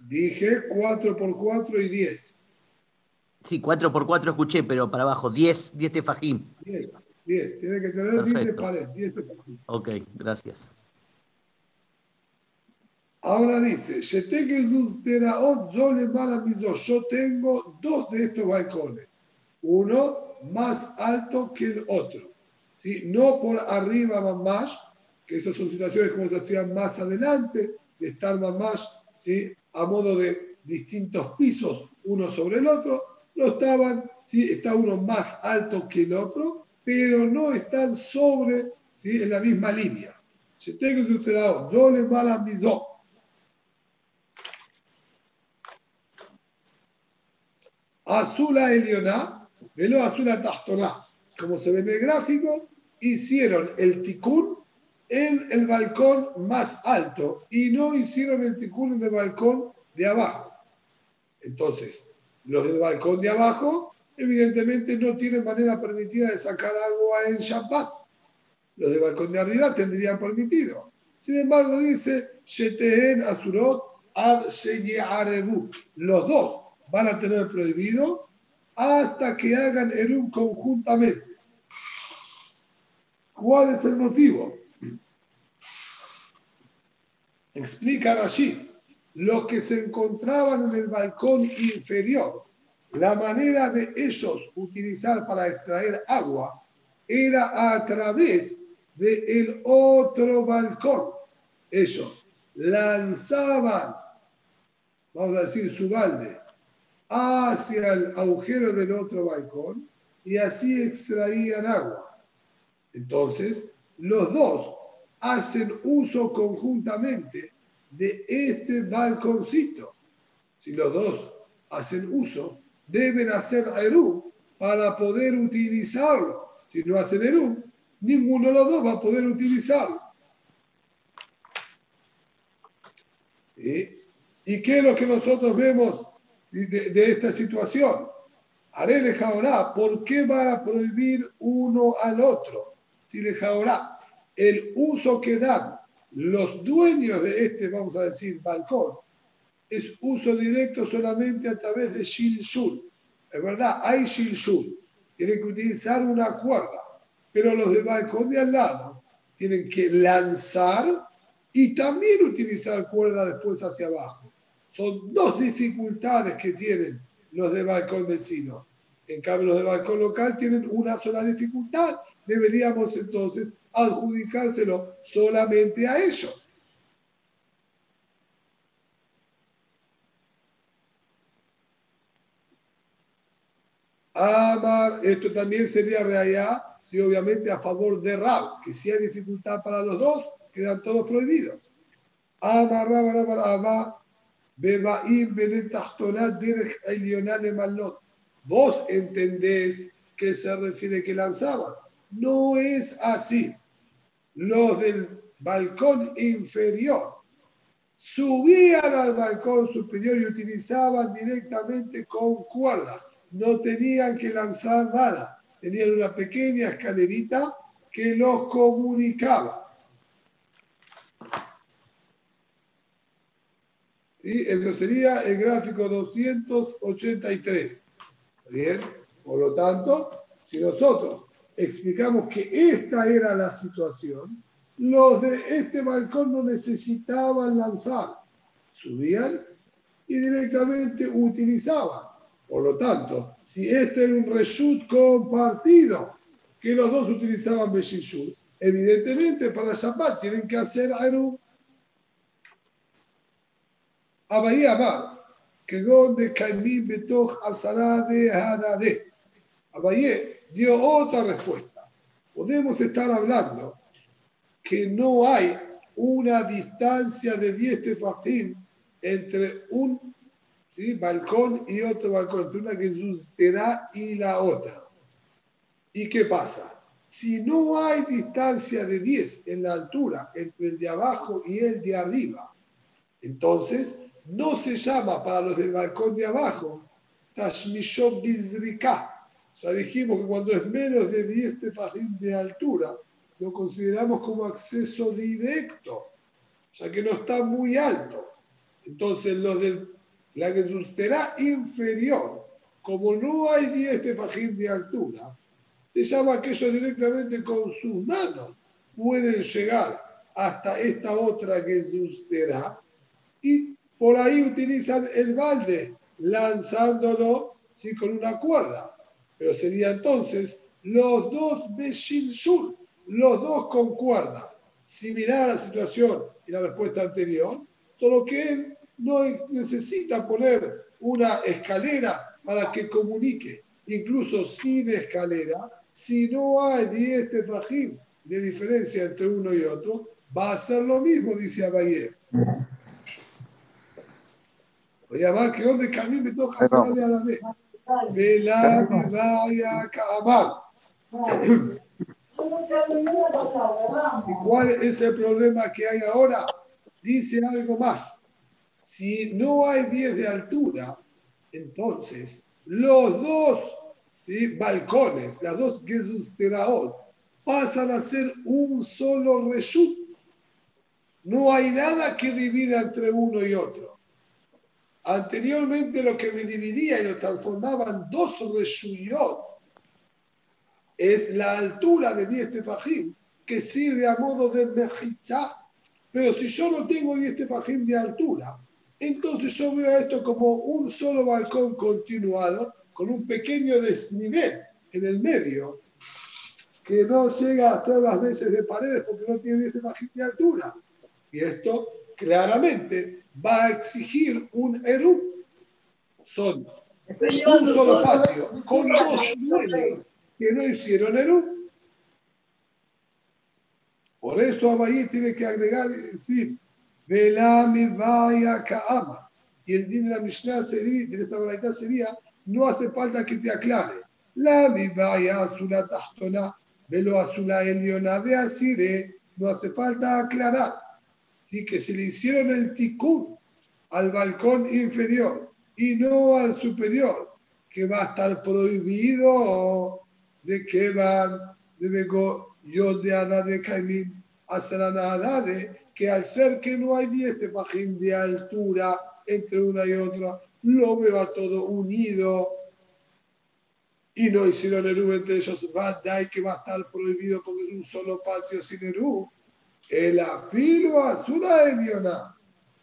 Dije cuatro por cuatro y diez. Sí, cuatro por cuatro escuché, pero para abajo, diez, diez tefajim. diez, diez, tiene que tener diez de pared, diez tefajim. Ok, gracias. Ahora dice, yo tengo dos de estos balcones, uno más alto que el otro, ¿sí? No por arriba más, que esas son situaciones como se estudian más adelante, de estar más, ¿sí?, a modo de distintos pisos, uno sobre el otro, no estaban, ¿sí?, está uno más alto que el otro, pero no están sobre, ¿sí?, en la misma línea. Si tengo que utilizar, yo le mal a mis dos. Azula Elioná, velo Azula Tahtoná. Como se ve en el gráfico, hicieron el ticún en el balcón más alto y no hicieron el ticún en el balcón de abajo. Entonces, los del balcón de abajo evidentemente no tienen manera permitida de sacar agua en Shabbat. Los del balcón de arriba tendrían permitido. Sin embargo, dice Shetehen Azurot Ad Sheyearebu. Los dos van a tener prohibido hasta que hagan Erum conjuntamente. ¿Cuál es el motivo? Explican allí, los que se encontraban en el balcón inferior, la manera de ellos utilizar para extraer agua era a través del otro balcón. Ellos lanzaban, vamos a decir, su balde hacia el agujero del otro balcón y así extraían agua. Entonces, los dos hacen uso conjuntamente de este balconcito. Si los dos hacen uso, deben hacer Eruv para poder utilizarlo. Si no hacen Eruv, ninguno de los dos va a poder utilizarlo. ¿Sí? ¿Y qué es lo que nosotros vemos de, de esta situación? Haré ahora, ¿por qué van a prohibir uno al otro? Si les ahora el uso que dan los dueños de este, vamos a decir, balcón, es uso directo solamente a través de Shilshul. Es verdad, hay Shilshul. Tienen que utilizar una cuerda. Pero los del balcón de al lado tienen que lanzar y también utilizar cuerda después hacia abajo. Son dos dificultades que tienen los del balcón vecino. En cambio, los del balcón local tienen una sola dificultad. Deberíamos entonces adjudicárselo solamente a ellos. Amar, esto también sería realidad, sí, obviamente a favor de Rab, que si hay dificultad para los dos, quedan todos prohibidos. Amar, Rab, Rab, Abba, Bebaim, Benetahtonat, Derech, Elional, Emalot. Vos entendés que se refiere que lanzaban. No es así. Los del balcón inferior subían al balcón superior y utilizaban directamente con cuerdas. No tenían que lanzar nada. Tenían una pequeña escalerita que los comunicaba. ¿Sí? Eso sería el gráfico doscientos ochenta y tres. Bien, por lo tanto, si nosotros explicamos que esta era la situación, los de este balcón no necesitaban lanzar, subían y directamente utilizaban. Por lo tanto, si este era un reshut compartido, que los dos utilizaban Beshishut, evidentemente para Shabbat tienen que hacer Arum. Abaí Amar, que Gonde Kaimim Betoch Asara de Hadade. Abaí dio otra respuesta. Podemos estar hablando que no hay una distancia de diez tefajim entre un ¿sí? balcón y otro balcón, entre una gezuzterá y la otra. ¿Y qué pasa? Si no hay distancia de diez en la altura entre el de abajo y el de arriba, entonces no se llama para los del balcón de abajo Tashmishot Bizrika. Ya dijimos que cuando es menos de diez tefajim de altura, lo consideramos como acceso directo, ya que no está muy alto. Entonces, los de la gezuzterá inferior, como no hay diez tefajim de altura, se llama que ellos directamente con sus manos pueden llegar hasta esta otra gezuzterá y por ahí utilizan el balde, lanzándolo ¿sí? con una cuerda. Pero sería entonces los dos Beshilshul, los dos con cuerda, similar a la situación y la respuesta anterior, solo que él no necesita poner una escalera para que comunique. Incluso sin escalera, si no hay diez tefajim de diferencia entre uno y otro, va a ser lo mismo, dice Abaye. Oye, Abaye, ¿qué onda? Que a mí me toca hacer de Aladé. Vela, mi vaya, Abaye. ¿Y cuál es el problema que hay ahora? Dice algo más. Si no hay diez de altura, entonces los dos ¿sí? balcones, las dos gezuzteraot, pasan a ser un solo reshut. No hay nada que divida entre uno y otro. Anteriormente lo que me dividía y lo transformaban dos reshuyot es la altura de diez tefajim, que sirve a modo de mejitzá. Pero si yo no tengo diez tefajim de altura, entonces yo veo esto como un solo balcón continuado, con un pequeño desnivel en el medio, que no llega a hacer las veces de paredes porque no tiene diez tefajim de altura. Y esto claramente va a exigir un eruv. Son un solo patio, con dos muebles, que no hicieron Eru. Por eso Abaye tiene que agregar y decir Velami vaya Kaama. Y el din de la Mishnah sería, de esta variedad sería, no hace falta que te aclare. La mi vaya azula tahtona, velo azula eliona de asire, no hace falta aclarar. Sí, que se le hicieron el tikkun al balcón inferior y no al superior, que va a estar prohibido. De que van, de Bego, yo de Adad de Caimín, Asaran Adade, que al ser que no hay diez tefajim de altura entre una y otra, lo veo a todo unido y no hicieron Eru entre ellos, va a dar que va a estar prohibido porque es un solo patio sin Eru. El afilo azura eliona,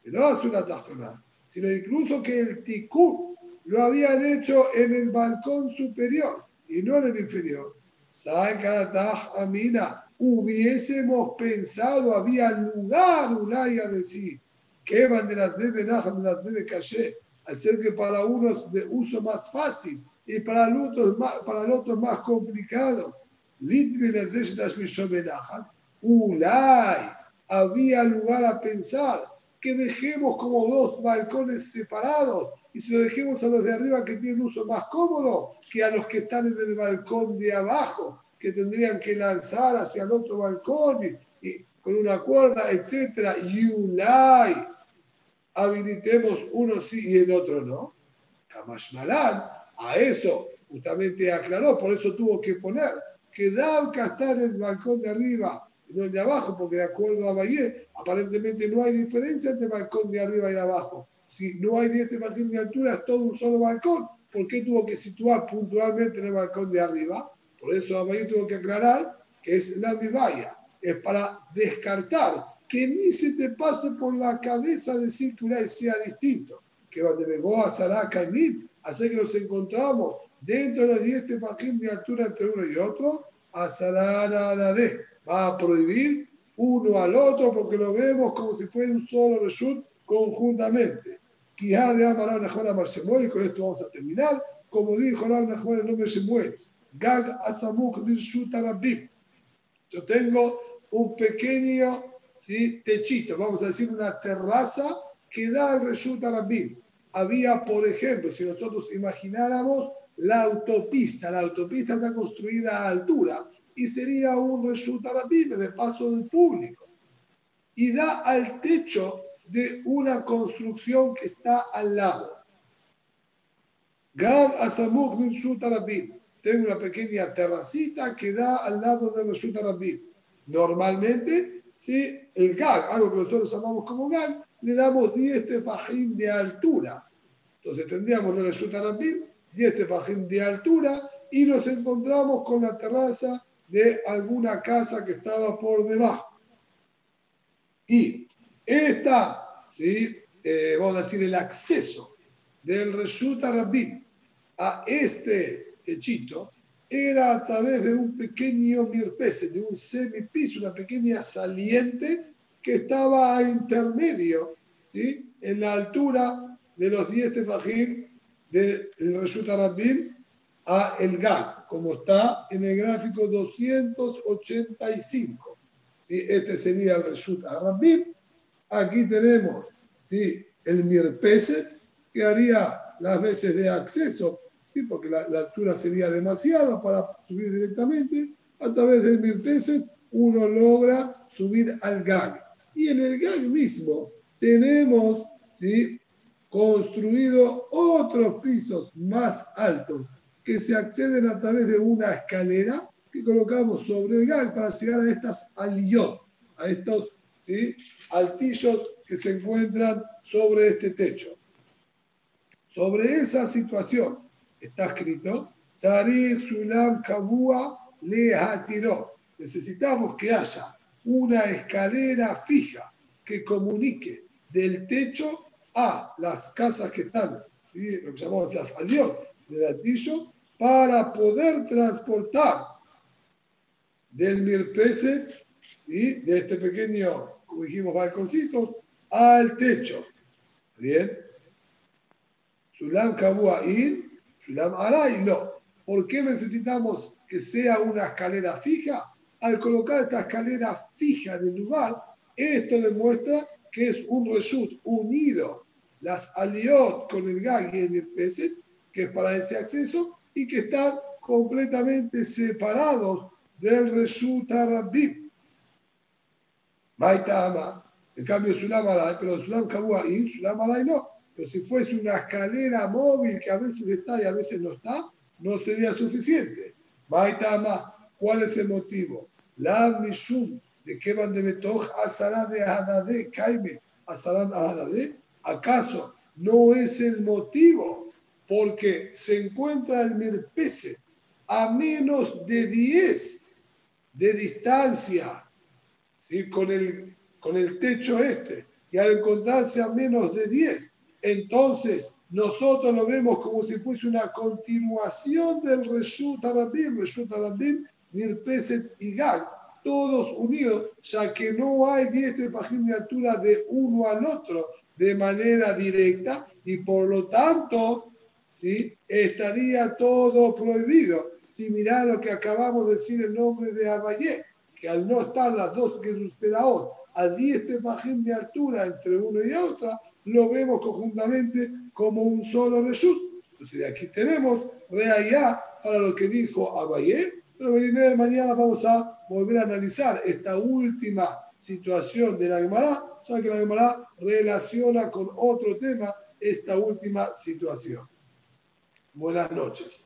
no azura tajona, sino incluso que el tikkun lo habían hecho en el balcón superior y no en el inferior. Sacataj Amina. Hubiésemos pensado, había lugar, Ulay, a decir, que van de las de Benaj, de las de Caché, hacer que para unos de uso más fácil y para el otro más, para el otro más complicado. Ulay, había lugar a pensar que dejemos como dos balcones separados y se lo dejemos a los de arriba que tienen uso más cómodo que a los que están en el balcón de abajo, que tendrían que lanzar hacia el otro balcón y, y, con una cuerda, etcétera. Y ulay, habilitemos uno sí y el otro no. Hamashmalán a eso justamente aclaró, por eso tuvo que poner que Davka está en el balcón de arriba, no el de abajo, porque de acuerdo a Valle, aparentemente no hay diferencia entre el balcón de arriba y de abajo. Si no hay diez metros de altura, es todo un solo balcón. ¿Por qué tuvo que situar puntualmente en el balcón de arriba? Por eso Abaye tuvo que aclarar que es la vivaya. Es para descartar que ni se te pase por la cabeza decir que una y sea distinto. Que va de Begoa, Sará, Caimín, hacer que nos encontramos dentro de los diez tefajim de altura entre uno y otro, a Sará, nada de. Va a prohibir uno al otro porque lo vemos como si fuera un solo reshut conjuntamente. Quijá de Amará Nahman Amar Shemuel, y con esto vamos a terminar. Como dijo Rab Nahman el nombre Shemuel, Gag Asamuk Birshut Arabim. Yo tengo un pequeño, ¿sí?, techito, vamos a decir una terraza que da al Reshut Arabim. Había, por ejemplo, si nosotros imagináramos la autopista, la autopista está construida a altura y sería un Reshut Arabim de paso del público. Y da al techo de una construcción que está al lado. Gad Asamuk Reshut Arabim. Tengo una pequeña terracita que da al lado del Reshut Arabim. Normalmente, ¿sí?, el Gag, algo que nosotros llamamos como Gag, le damos diez tefajim de altura. Entonces tendríamos del Reshut Arabim diez tefajim de altura y nos encontramos con la terraza de alguna casa que estaba por debajo. Y esta, ¿sí?, eh, vamos a decir, el acceso del Reshut Arabim a este techito era a través de un pequeño mirpese, de un semipiso, una pequeña saliente que estaba a intermedio, ¿sí?, en la altura de los diez tefajim del Reshut Arabim a el Gag, como está en el gráfico doscientos ochenta y cinco. ¿Sí? Este sería el Reshut Arabim. Aquí tenemos, ¿sí?, el mirpeset, que haría las veces de acceso, ¿sí?, porque la, la altura sería demasiada para subir directamente. A través del mirpeset uno logra subir al Gag. Y en el Gag mismo tenemos, ¿sí?, construido otros pisos más altos que se acceden a través de una escalera que colocamos sobre el Gag para llegar a estas aliyot, a estos, ¿sí?, altillos que se encuentran sobre este techo. Sobre esa situación está escrito: Sarir Sulam Kabua le atiró. Necesitamos que haya una escalera fija que comunique del techo a las casas que están, ¿sí?, lo que llamamos las aliot, del altillo, para poder transportar del mirpeset, ¿sí?, de este pequeño, como dijimos, balconcitos, al techo. ¿Bien? Sulam Kabua in, Sulam Aray no. ¿Por qué necesitamos que sea una escalera fija? Al colocar esta escalera fija en el lugar, esto demuestra que es un reshut unido, las aliot con el Gag y el mirpeset, que es para ese acceso, y que están completamente separados del Reshut Arabim. Maitama, en cambio Sulam Aray, pero Sulam Kabua in, Sulam Aray no. Pero si fuese una escalera móvil que a veces está y a veces no está, no sería suficiente. Maitama, ¿cuál es el motivo? La Mishum, de Kevan de Betoj, Asará de Ahadadé, Caime, Asará de Ahadadé, ¿acaso no es el motivo? Porque se encuentra el mirpeset a menos de diez de distancia, ¿sí?, con el, con el techo este, y al encontrarse a menos de diez, entonces nosotros lo vemos como si fuese una continuación del Reshut Arabim, Reshut Arabim, Mirpeset y Gag, todos unidos, ya que no hay diez tefajim de altura de uno al otro de manera directa, y por lo tanto, ¿sí?, estaría todo prohibido. Si mirá lo que acabamos de decir el nombre de Abayé, que al no estar las dos Gesusteraot a diez tefajim de altura entre una y otra, lo vemos conjuntamente como un solo reshut. Entonces de aquí tenemos reayá para lo que dijo Abayé, pero mañana vamos a volver a analizar esta última situación de la Guemará, ya que la Guemará relaciona con otro tema esta última situación. Buenas noches.